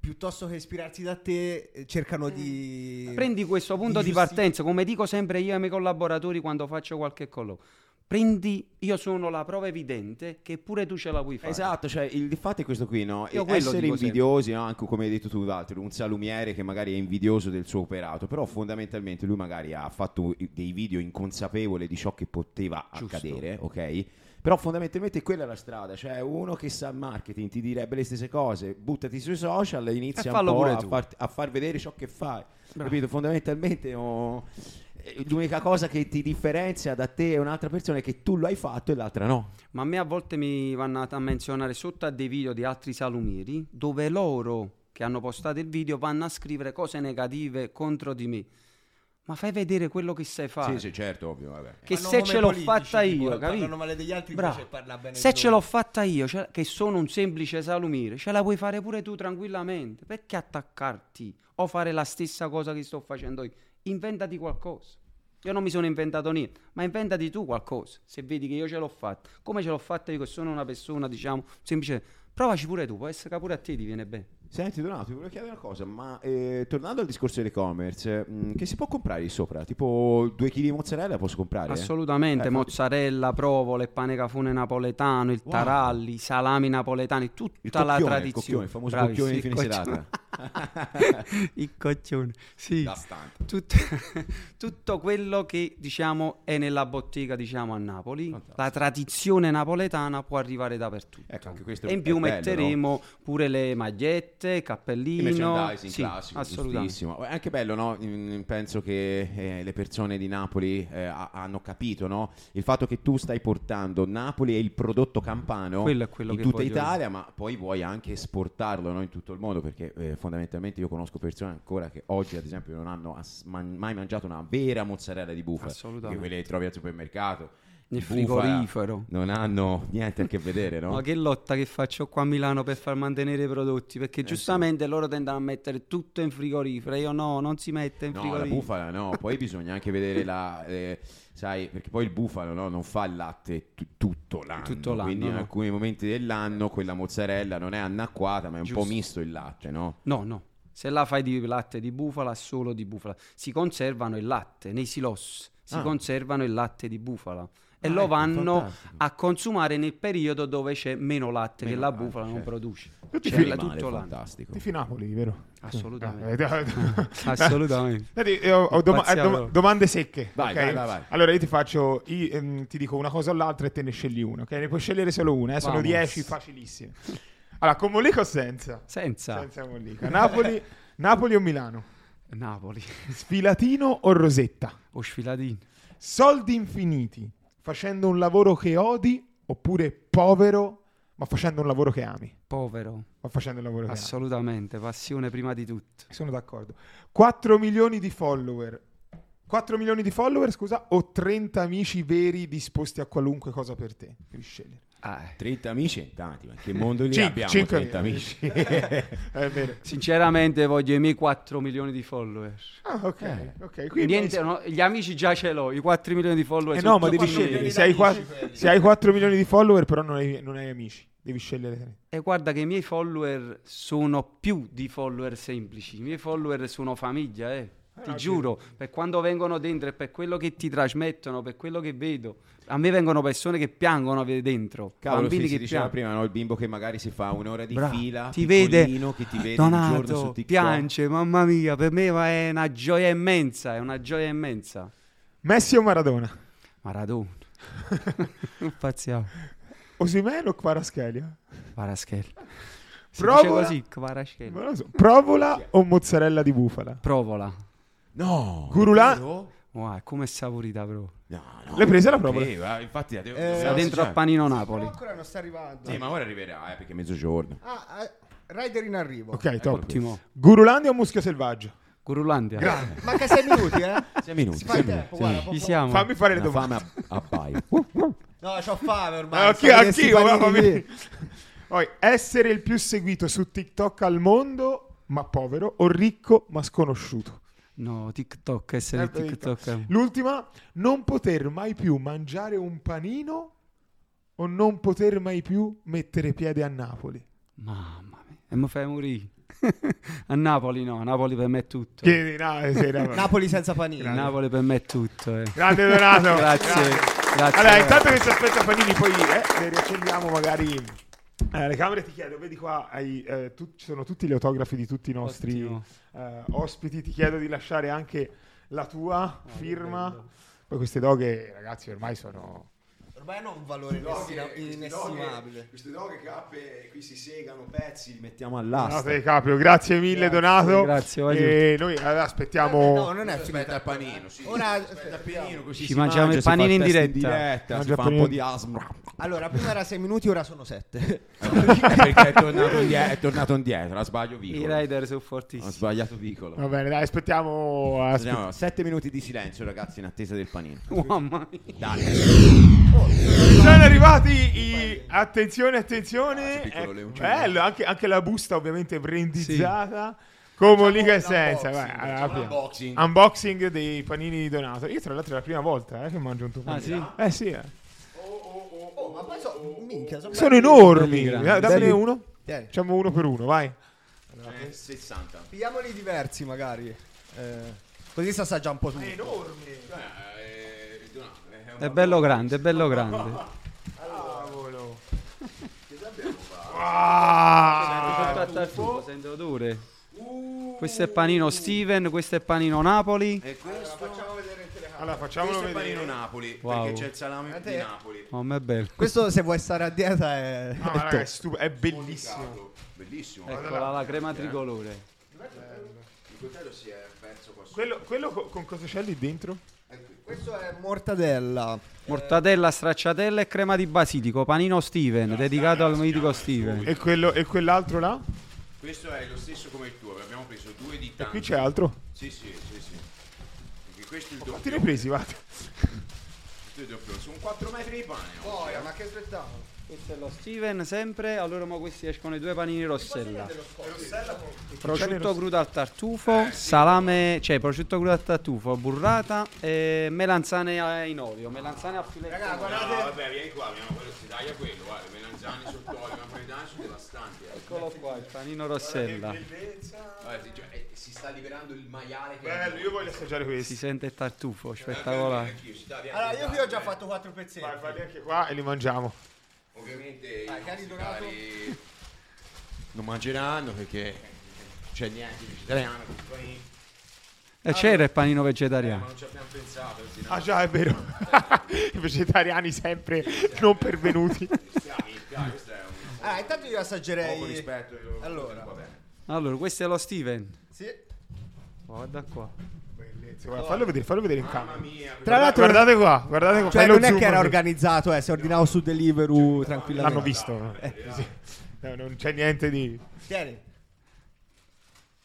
piuttosto che ispirarsi da te, cercano di... Prendi questo punto di, di partenza, come dico sempre io ai miei collaboratori quando faccio qualche colloquio. Prendi, io sono la prova evidente che pure tu ce la puoi fare. Esatto, cioè il fatto è questo qui, no? Io essere invidiosi, no? Anche come hai detto tu d'altro, un salumiere che magari è invidioso del suo operato, però fondamentalmente lui magari ha fatto dei video inconsapevole di ciò che poteva Giusto. accadere, ok? Però fondamentalmente quella è la strada, cioè uno che sa marketing ti direbbe le stesse cose, buttati sui social e inizia un po' a far, a far vedere ciò che fai, Bravo. capito? Fondamentalmente... Oh, l'unica cosa che ti differenzia da te e un'altra persona è che tu lo hai fatto e l'altra no. Ma a me a volte mi vanno a menzionare sotto a dei video di altri salumieri dove loro che hanno postato il video vanno a scrivere cose negative contro di me. Ma fai vedere quello che sai fare. Sì, sì, certo, ovvio, vabbè. Che se ce l'ho fatta io, capito? Parlano male degli altri, invece parla bene. Se ce l'ho fatta io, cioè, che sono un semplice salumiere, ce la puoi fare pure tu tranquillamente. Perché attaccarti o fare la stessa cosa che sto facendo io? Inventati qualcosa. Io non mi sono inventato niente, ma inventati tu qualcosa. Se vedi che io ce l'ho fatta, come ce l'ho fatta io che sono una persona, diciamo, semplice, provaci pure tu, può essere che pure a te ti viene bene. Senti Donato, ti volevo chiedere una cosa, ma eh, tornando al discorso dell'e-commerce, mh, che si può comprare lì sopra? Tipo due chili di mozzarella posso comprare? Assolutamente, eh, mozzarella, provole, il pane cafone napoletano, il wow. taralli, i salami napoletani, tutta il cocchione, la tradizione. Il famoso Bravi, cocchione sì, di fine serata. Il cocchione, sì. Tutto, tutto quello che diciamo è nella bottega, diciamo, a Napoli, Fantastico. la tradizione napoletana può arrivare dappertutto. Ecco, anche questo e in più bello, metteremo no? pure le magliette, cappellino, merchandising sì, classico, assolutissimo. È anche bello, no? Penso che eh, le persone di Napoli eh, hanno capito, no? Il fatto che tu stai portando Napoli e il prodotto campano quello è quello in che tutta Italia, dire. Ma poi vuoi anche esportarlo, no? In tutto il mondo, perché eh, fondamentalmente io conosco persone ancora che oggi, ad esempio, non hanno as- man- mai mangiato una vera mozzarella di bufala, che quelle che trovi al supermercato. Nel frigorifero non hanno niente a che vedere, no? Ma che lotta che faccio qua a Milano per far mantenere i prodotti, perché eh giustamente sì. loro tendono a mettere tutto in frigorifero. Io no, non si mette in no, frigorifero. No, la bufala no. Poi bisogna anche vedere la... Eh, sai, perché poi il bufalo no, non fa il latte t- tutto l'anno, tutto l'anno quindi no. in alcuni momenti dell'anno quella mozzarella non è annacquata, ma è un Giusto. po' misto il latte, no? No, no. Se la fai di latte di bufala, solo di bufala. Si conservano il latte nei silos, si ah. conservano il latte di bufala. E ah, lo vanno fantastico. a consumare nel periodo dove c'è meno latte, meno che la bufala latte, non certo. produce. Tutti c'è tutto male, fantastico. Tifi Napoli, vero? Assolutamente. Assolutamente. Dai, io ho doma- dom- domande secche. Vai, okay? vai, vai, vai. Allora io ti faccio, io, ehm, ti dico una cosa o l'altra e te ne scegli una. Okay? Ne puoi scegliere solo una. Eh? Sono dieci facilissime. Allora, con Mollica o senza? Senza. Senza Mollica. Napoli, Napoli o Milano? Napoli. Sfilatino o Rosetta? O sfilatino. Soldi infiniti. Facendo un lavoro che odi, oppure povero, ma facendo un lavoro che ami? Povero. Ma facendo un lavoro che ami. Assolutamente, passione prima di tutto. Sono d'accordo. quattro milioni di follower. quattro milioni di follower, scusa, o trenta amici veri disposti a qualunque cosa per te? Devi scegliere. Ah, trenta amici? Tanti, ma che mondo li Cin- abbiamo trenta amici? È vero. Sinceramente voglio i miei quattro milioni di follower. Ah, ok, eh. ok. Quindi niente, no, gli amici già ce l'ho, i quattro milioni di follower. Eh no, ma devi scegliere, se hai, quattro, se hai quattro milioni di follower però non hai, non hai amici, devi scegliere. E guarda che i miei follower sono più di follower semplici, i miei follower sono famiglia, eh. Ti ah, giuro, okay. per quando vengono dentro e per quello che ti trasmettono, per quello che vedo. A me vengono persone che piangono dentro. Cavolo, bambini sì, che si diceva prima, no? Il bimbo che magari si fa un'ora di Bra- fila, ti vede, che ti vede Donato, un giorno su TikTok. Piange, mamma mia, per me è una gioia immensa, è una gioia immensa. Messi o Maradona? Maradona. Impazziamo. Osimhen o Kvaratskhelia? Kvaratskhelia. Provola, così, Kvaratskhelia. So. Provola o mozzarella di bufala? Provola. No, Gurulandia. Wow, come è saporita, però. No, no, l'hai presa la prova? Okay, infatti la devo... eh, dentro al panino Napoli. Sì, ancora non sta arrivando. Sì, ma ora arriverà, eh, perché è mezzogiorno. Ah, eh. Rider in arrivo. Ok, top. Ottimo. Gurulandia o Muschio Selvaggio? Gurulandia. Grande. Manca sei minuti, eh? Sei minuti. Si sei tempo, sei guarda, minuti. Siamo. Fammi fare le domande. Fame a, a paio. Uh, uh. No, c'ho fame ormai. Anch'io, anch'io. Poi, essere il più seguito su TikTok al mondo, ma povero, o ricco, ma sconosciuto? No, TikTok, essere eh, TikTok. L'ultima, non poter mai più mangiare un panino o non poter mai più mettere piede a Napoli? Mamma mia, e mi fai morire. A Napoli no, Napoli per me è tutto. Chiedi, no, sei Napoli. Napoli senza panini. Grande. Napoli per me è tutto. Eh. Grande Donato. Grazie. Grazie. Grazie. Allora, intanto che ci aspetta panini, poi eh, le riaccendiamo magari... Eh, le camere, ti chiedo, vedi qua hai, eh, tu, ci sono tutti gli autografi di tutti i nostri eh, ospiti, ti chiedo di lasciare anche la tua no, firma. Poi queste doghe, ragazzi, ormai sono ormai hanno un valore inestimabile. Queste doghe cappe qui si segano pezzi, li mettiamo all'asta. No, Caprio, grazie mille, grazie, Donato. Grazie, e noi aspettiamo. No, non è finita il panino. Sì, ora aspetta il panino, così ci mangiamo il panino in diretta. In diretta si fa un po' di asma. Allora, prima era sei minuti, ora sono sette. Perché è tornato, indietro, è tornato indietro. Ha sbaglio Vicolo. I rider sono fortissimi. Ha sbagliato Vicolo. Va bene, dai, aspettiamo. aspettiamo. Sette minuti di silenzio, ragazzi, in attesa del panino. Mamma mia. Dai. Oh, sono arrivati i... Attenzione, attenzione. Ah, è bello, anche, anche la busta ovviamente brandizzata. Sì. Con Mollica e Senza. Unboxing. Vai, unboxing dei panini di Donato. Io tra l'altro è la prima volta eh, che mangio un tuo panino. Ah, sì? Eh sì. Eh. Oh, ma poi so, minchia, sono, sono enormi. Dammene uno. Tieni. Facciamo uno per uno, vai. Allora, eh, sessanta. Pigliamoli diversi magari. Eh, così si assaggia un po' tutto. È enorme. Eh, eh, Donato, eh, è bello grande, è bello grande. Cavolo. Che sappiamo qua? Sento tutto, sento dure. Uh, questo è panino Steven, questo è panino Napoli. E questo allora, facciamo vedere in telecamera. Allora, facciamolo vedere. Questo è panino Napoli, wow. Perché c'è il salame a te... di Napoli. Oh, ma è bello. Questo se vuoi stare a dieta è no, è, raga, è, stup- è bellissimo. Bellissimo. Ecco, guarda, la, la crema tricolore. Il coltello si è perso qua. Quello quello con, con cosa c'è lì dentro? Questo è mortadella. Mortadella, stracciatella e crema di basilico, panino Steven, no, dedicato al mitico Steven. E quello e quell'altro là? Questo è lo stesso come il tuo, abbiamo preso due di tanti. E qui c'è altro? Sì, sì, sì, sì. Perché questo è il oh, doppio. Quanti ne hai presi, vado? Questo è il doppio, sono quattro metri di pane. Poi, ma che aspettavo? Questo è lo Steven sempre, allora ma questi escono i due panini Rossella. Rossella prosciutto crudo al tartufo, eh, salame, sì. Cioè prosciutto crudo al tartufo, burrata e melanzane in olio, melanzane a filetto. Raga, guardate. No, vabbè, vieni qua, abbiamo quello, si taglia quello, guarda, melanzane sott'olio, napoletani sono devastanti. Eccolo qua, il panino Rossella. Che bellezza. Vabbè, si, cioè, si sta liberando il maiale. Che bello, io voglio assaggiare questo. Si sente il tartufo, spettacolare. Allora, io qui ho già fatto quattro pezzetti. Vai, fai anche qua e li mangiamo. Ovviamente ah, i cani cari non mangeranno perché non c'è niente vegetariano. E eh, allora, c'era il panino vegetariano. Eh, ma non ci abbiamo pensato. No. Ah già, è vero. I vegetariani sempre non pervenuti. Ah, intanto io assaggerei. Poco rispetto. Allora, va bene. Allora, questo è lo Steven. Sì. Guarda qua. Guarda, fallo vedere, fallo vedere in camera. Mia, tra l'altro, guardate qua, guardate qua. Cioè, non è che era organizzato, eh, se ordinavo su Deliveroo, cioè, tranquillamente. L'hanno visto, eh. Eh, sì. No, non c'è niente di. Tieni.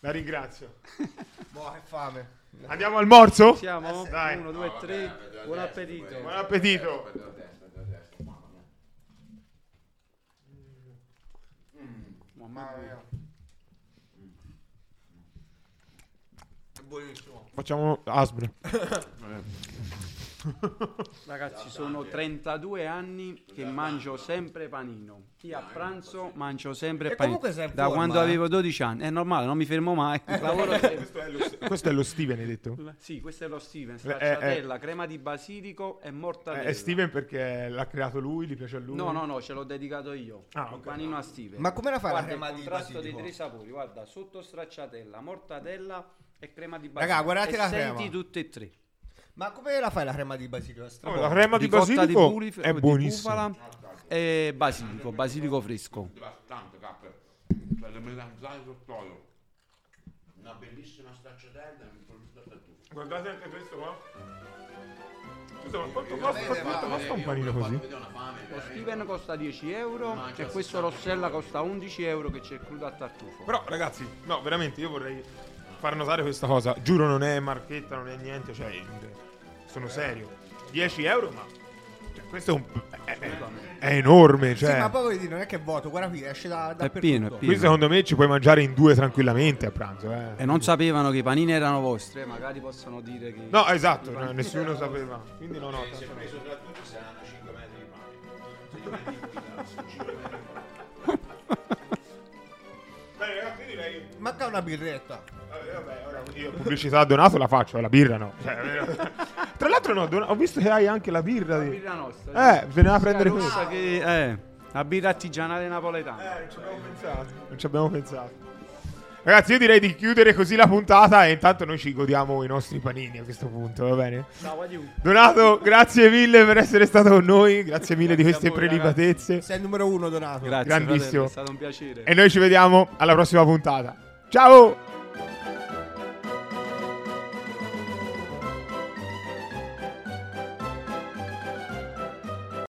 La ringrazio. Boh, che fame. Andiamo al morso? Siamo? Dai. Uno, due, tre. No, vabbè, buon appetito. Poi. Buon appetito. Mamma mia. Facciamo Asbro. Ragazzi, sono trentadue anni che mangio sempre panino. Io a pranzo mangio sempre panino. Da quando avevo dodici anni. È normale, non mi fermo mai. Lavoro sempre. Questo è lo Steven, hai detto? Sì, questo è lo Steven. Stracciatella, crema di basilico e mortadella. È Steven perché l'ha creato lui, gli piace a lui? No, no, no, ce l'ho dedicato io. Ah, okay. Il panino a Steven. Ma come la fai la crema di basilico? Guarda il contrasto dei tre sapori. Guarda, sotto stracciatella, mortadella e crema di basilico. Raga, guardate e la crema. Senti tutte e tre. Ma come la fai la crema di basilico? Oh, la crema di ricotta basilico di pulif- è buonissima. E basilico, basilico fresco. Devastante, capo. Per le melanzane sott'olio. una bellissima staccia d'erba e mi sono da tutto. Guardate anche questo qua. Scusa, ma quanto costa un panino così? Lo Steven costa dieci euro e questo Rossella costa undici euro che c'è il crudo a tartufo. Però ragazzi, no, veramente io vorrei far notare questa cosa. Giuro, non è marchetta, non è niente, cioè sono serio. dieci euro, ma questo è, un, è, è, è enorme, cioè. Sì, ma poi dire, non è che è vuoto, guarda qui, esce da, da è pieno, è pieno. Qui secondo me ci puoi mangiare in due tranquillamente a pranzo, eh. E non sapevano che i panini erano vostri, eh, magari possono dire che... No, esatto, no, nessuno erano... sapeva. Quindi no, no. Si è preso tra tutti, saranno cinque metri di pane. Bene, ragazzi, direi... Manca una birretta. Vabbè, vabbè, ora io pubblicità a Donato la faccio, la birra no. Cioè, tra l'altro no, Don- ho visto che hai anche la birra. La birra nostra. Eh, bisognava prendere questa. Che, eh, la birra artigianale napoletana. Eh, non ci abbiamo pensato. Non ci abbiamo pensato. Ragazzi, io direi di chiudere così la puntata e intanto noi ci godiamo i nostri panini a questo punto, va bene? Donato, grazie mille per essere stato con noi, grazie mille di queste prelibatezze. Sei il numero uno, Donato. Grazie, grandissimo. Fratello, è stato un piacere. E noi ci vediamo alla prossima puntata. Ciao!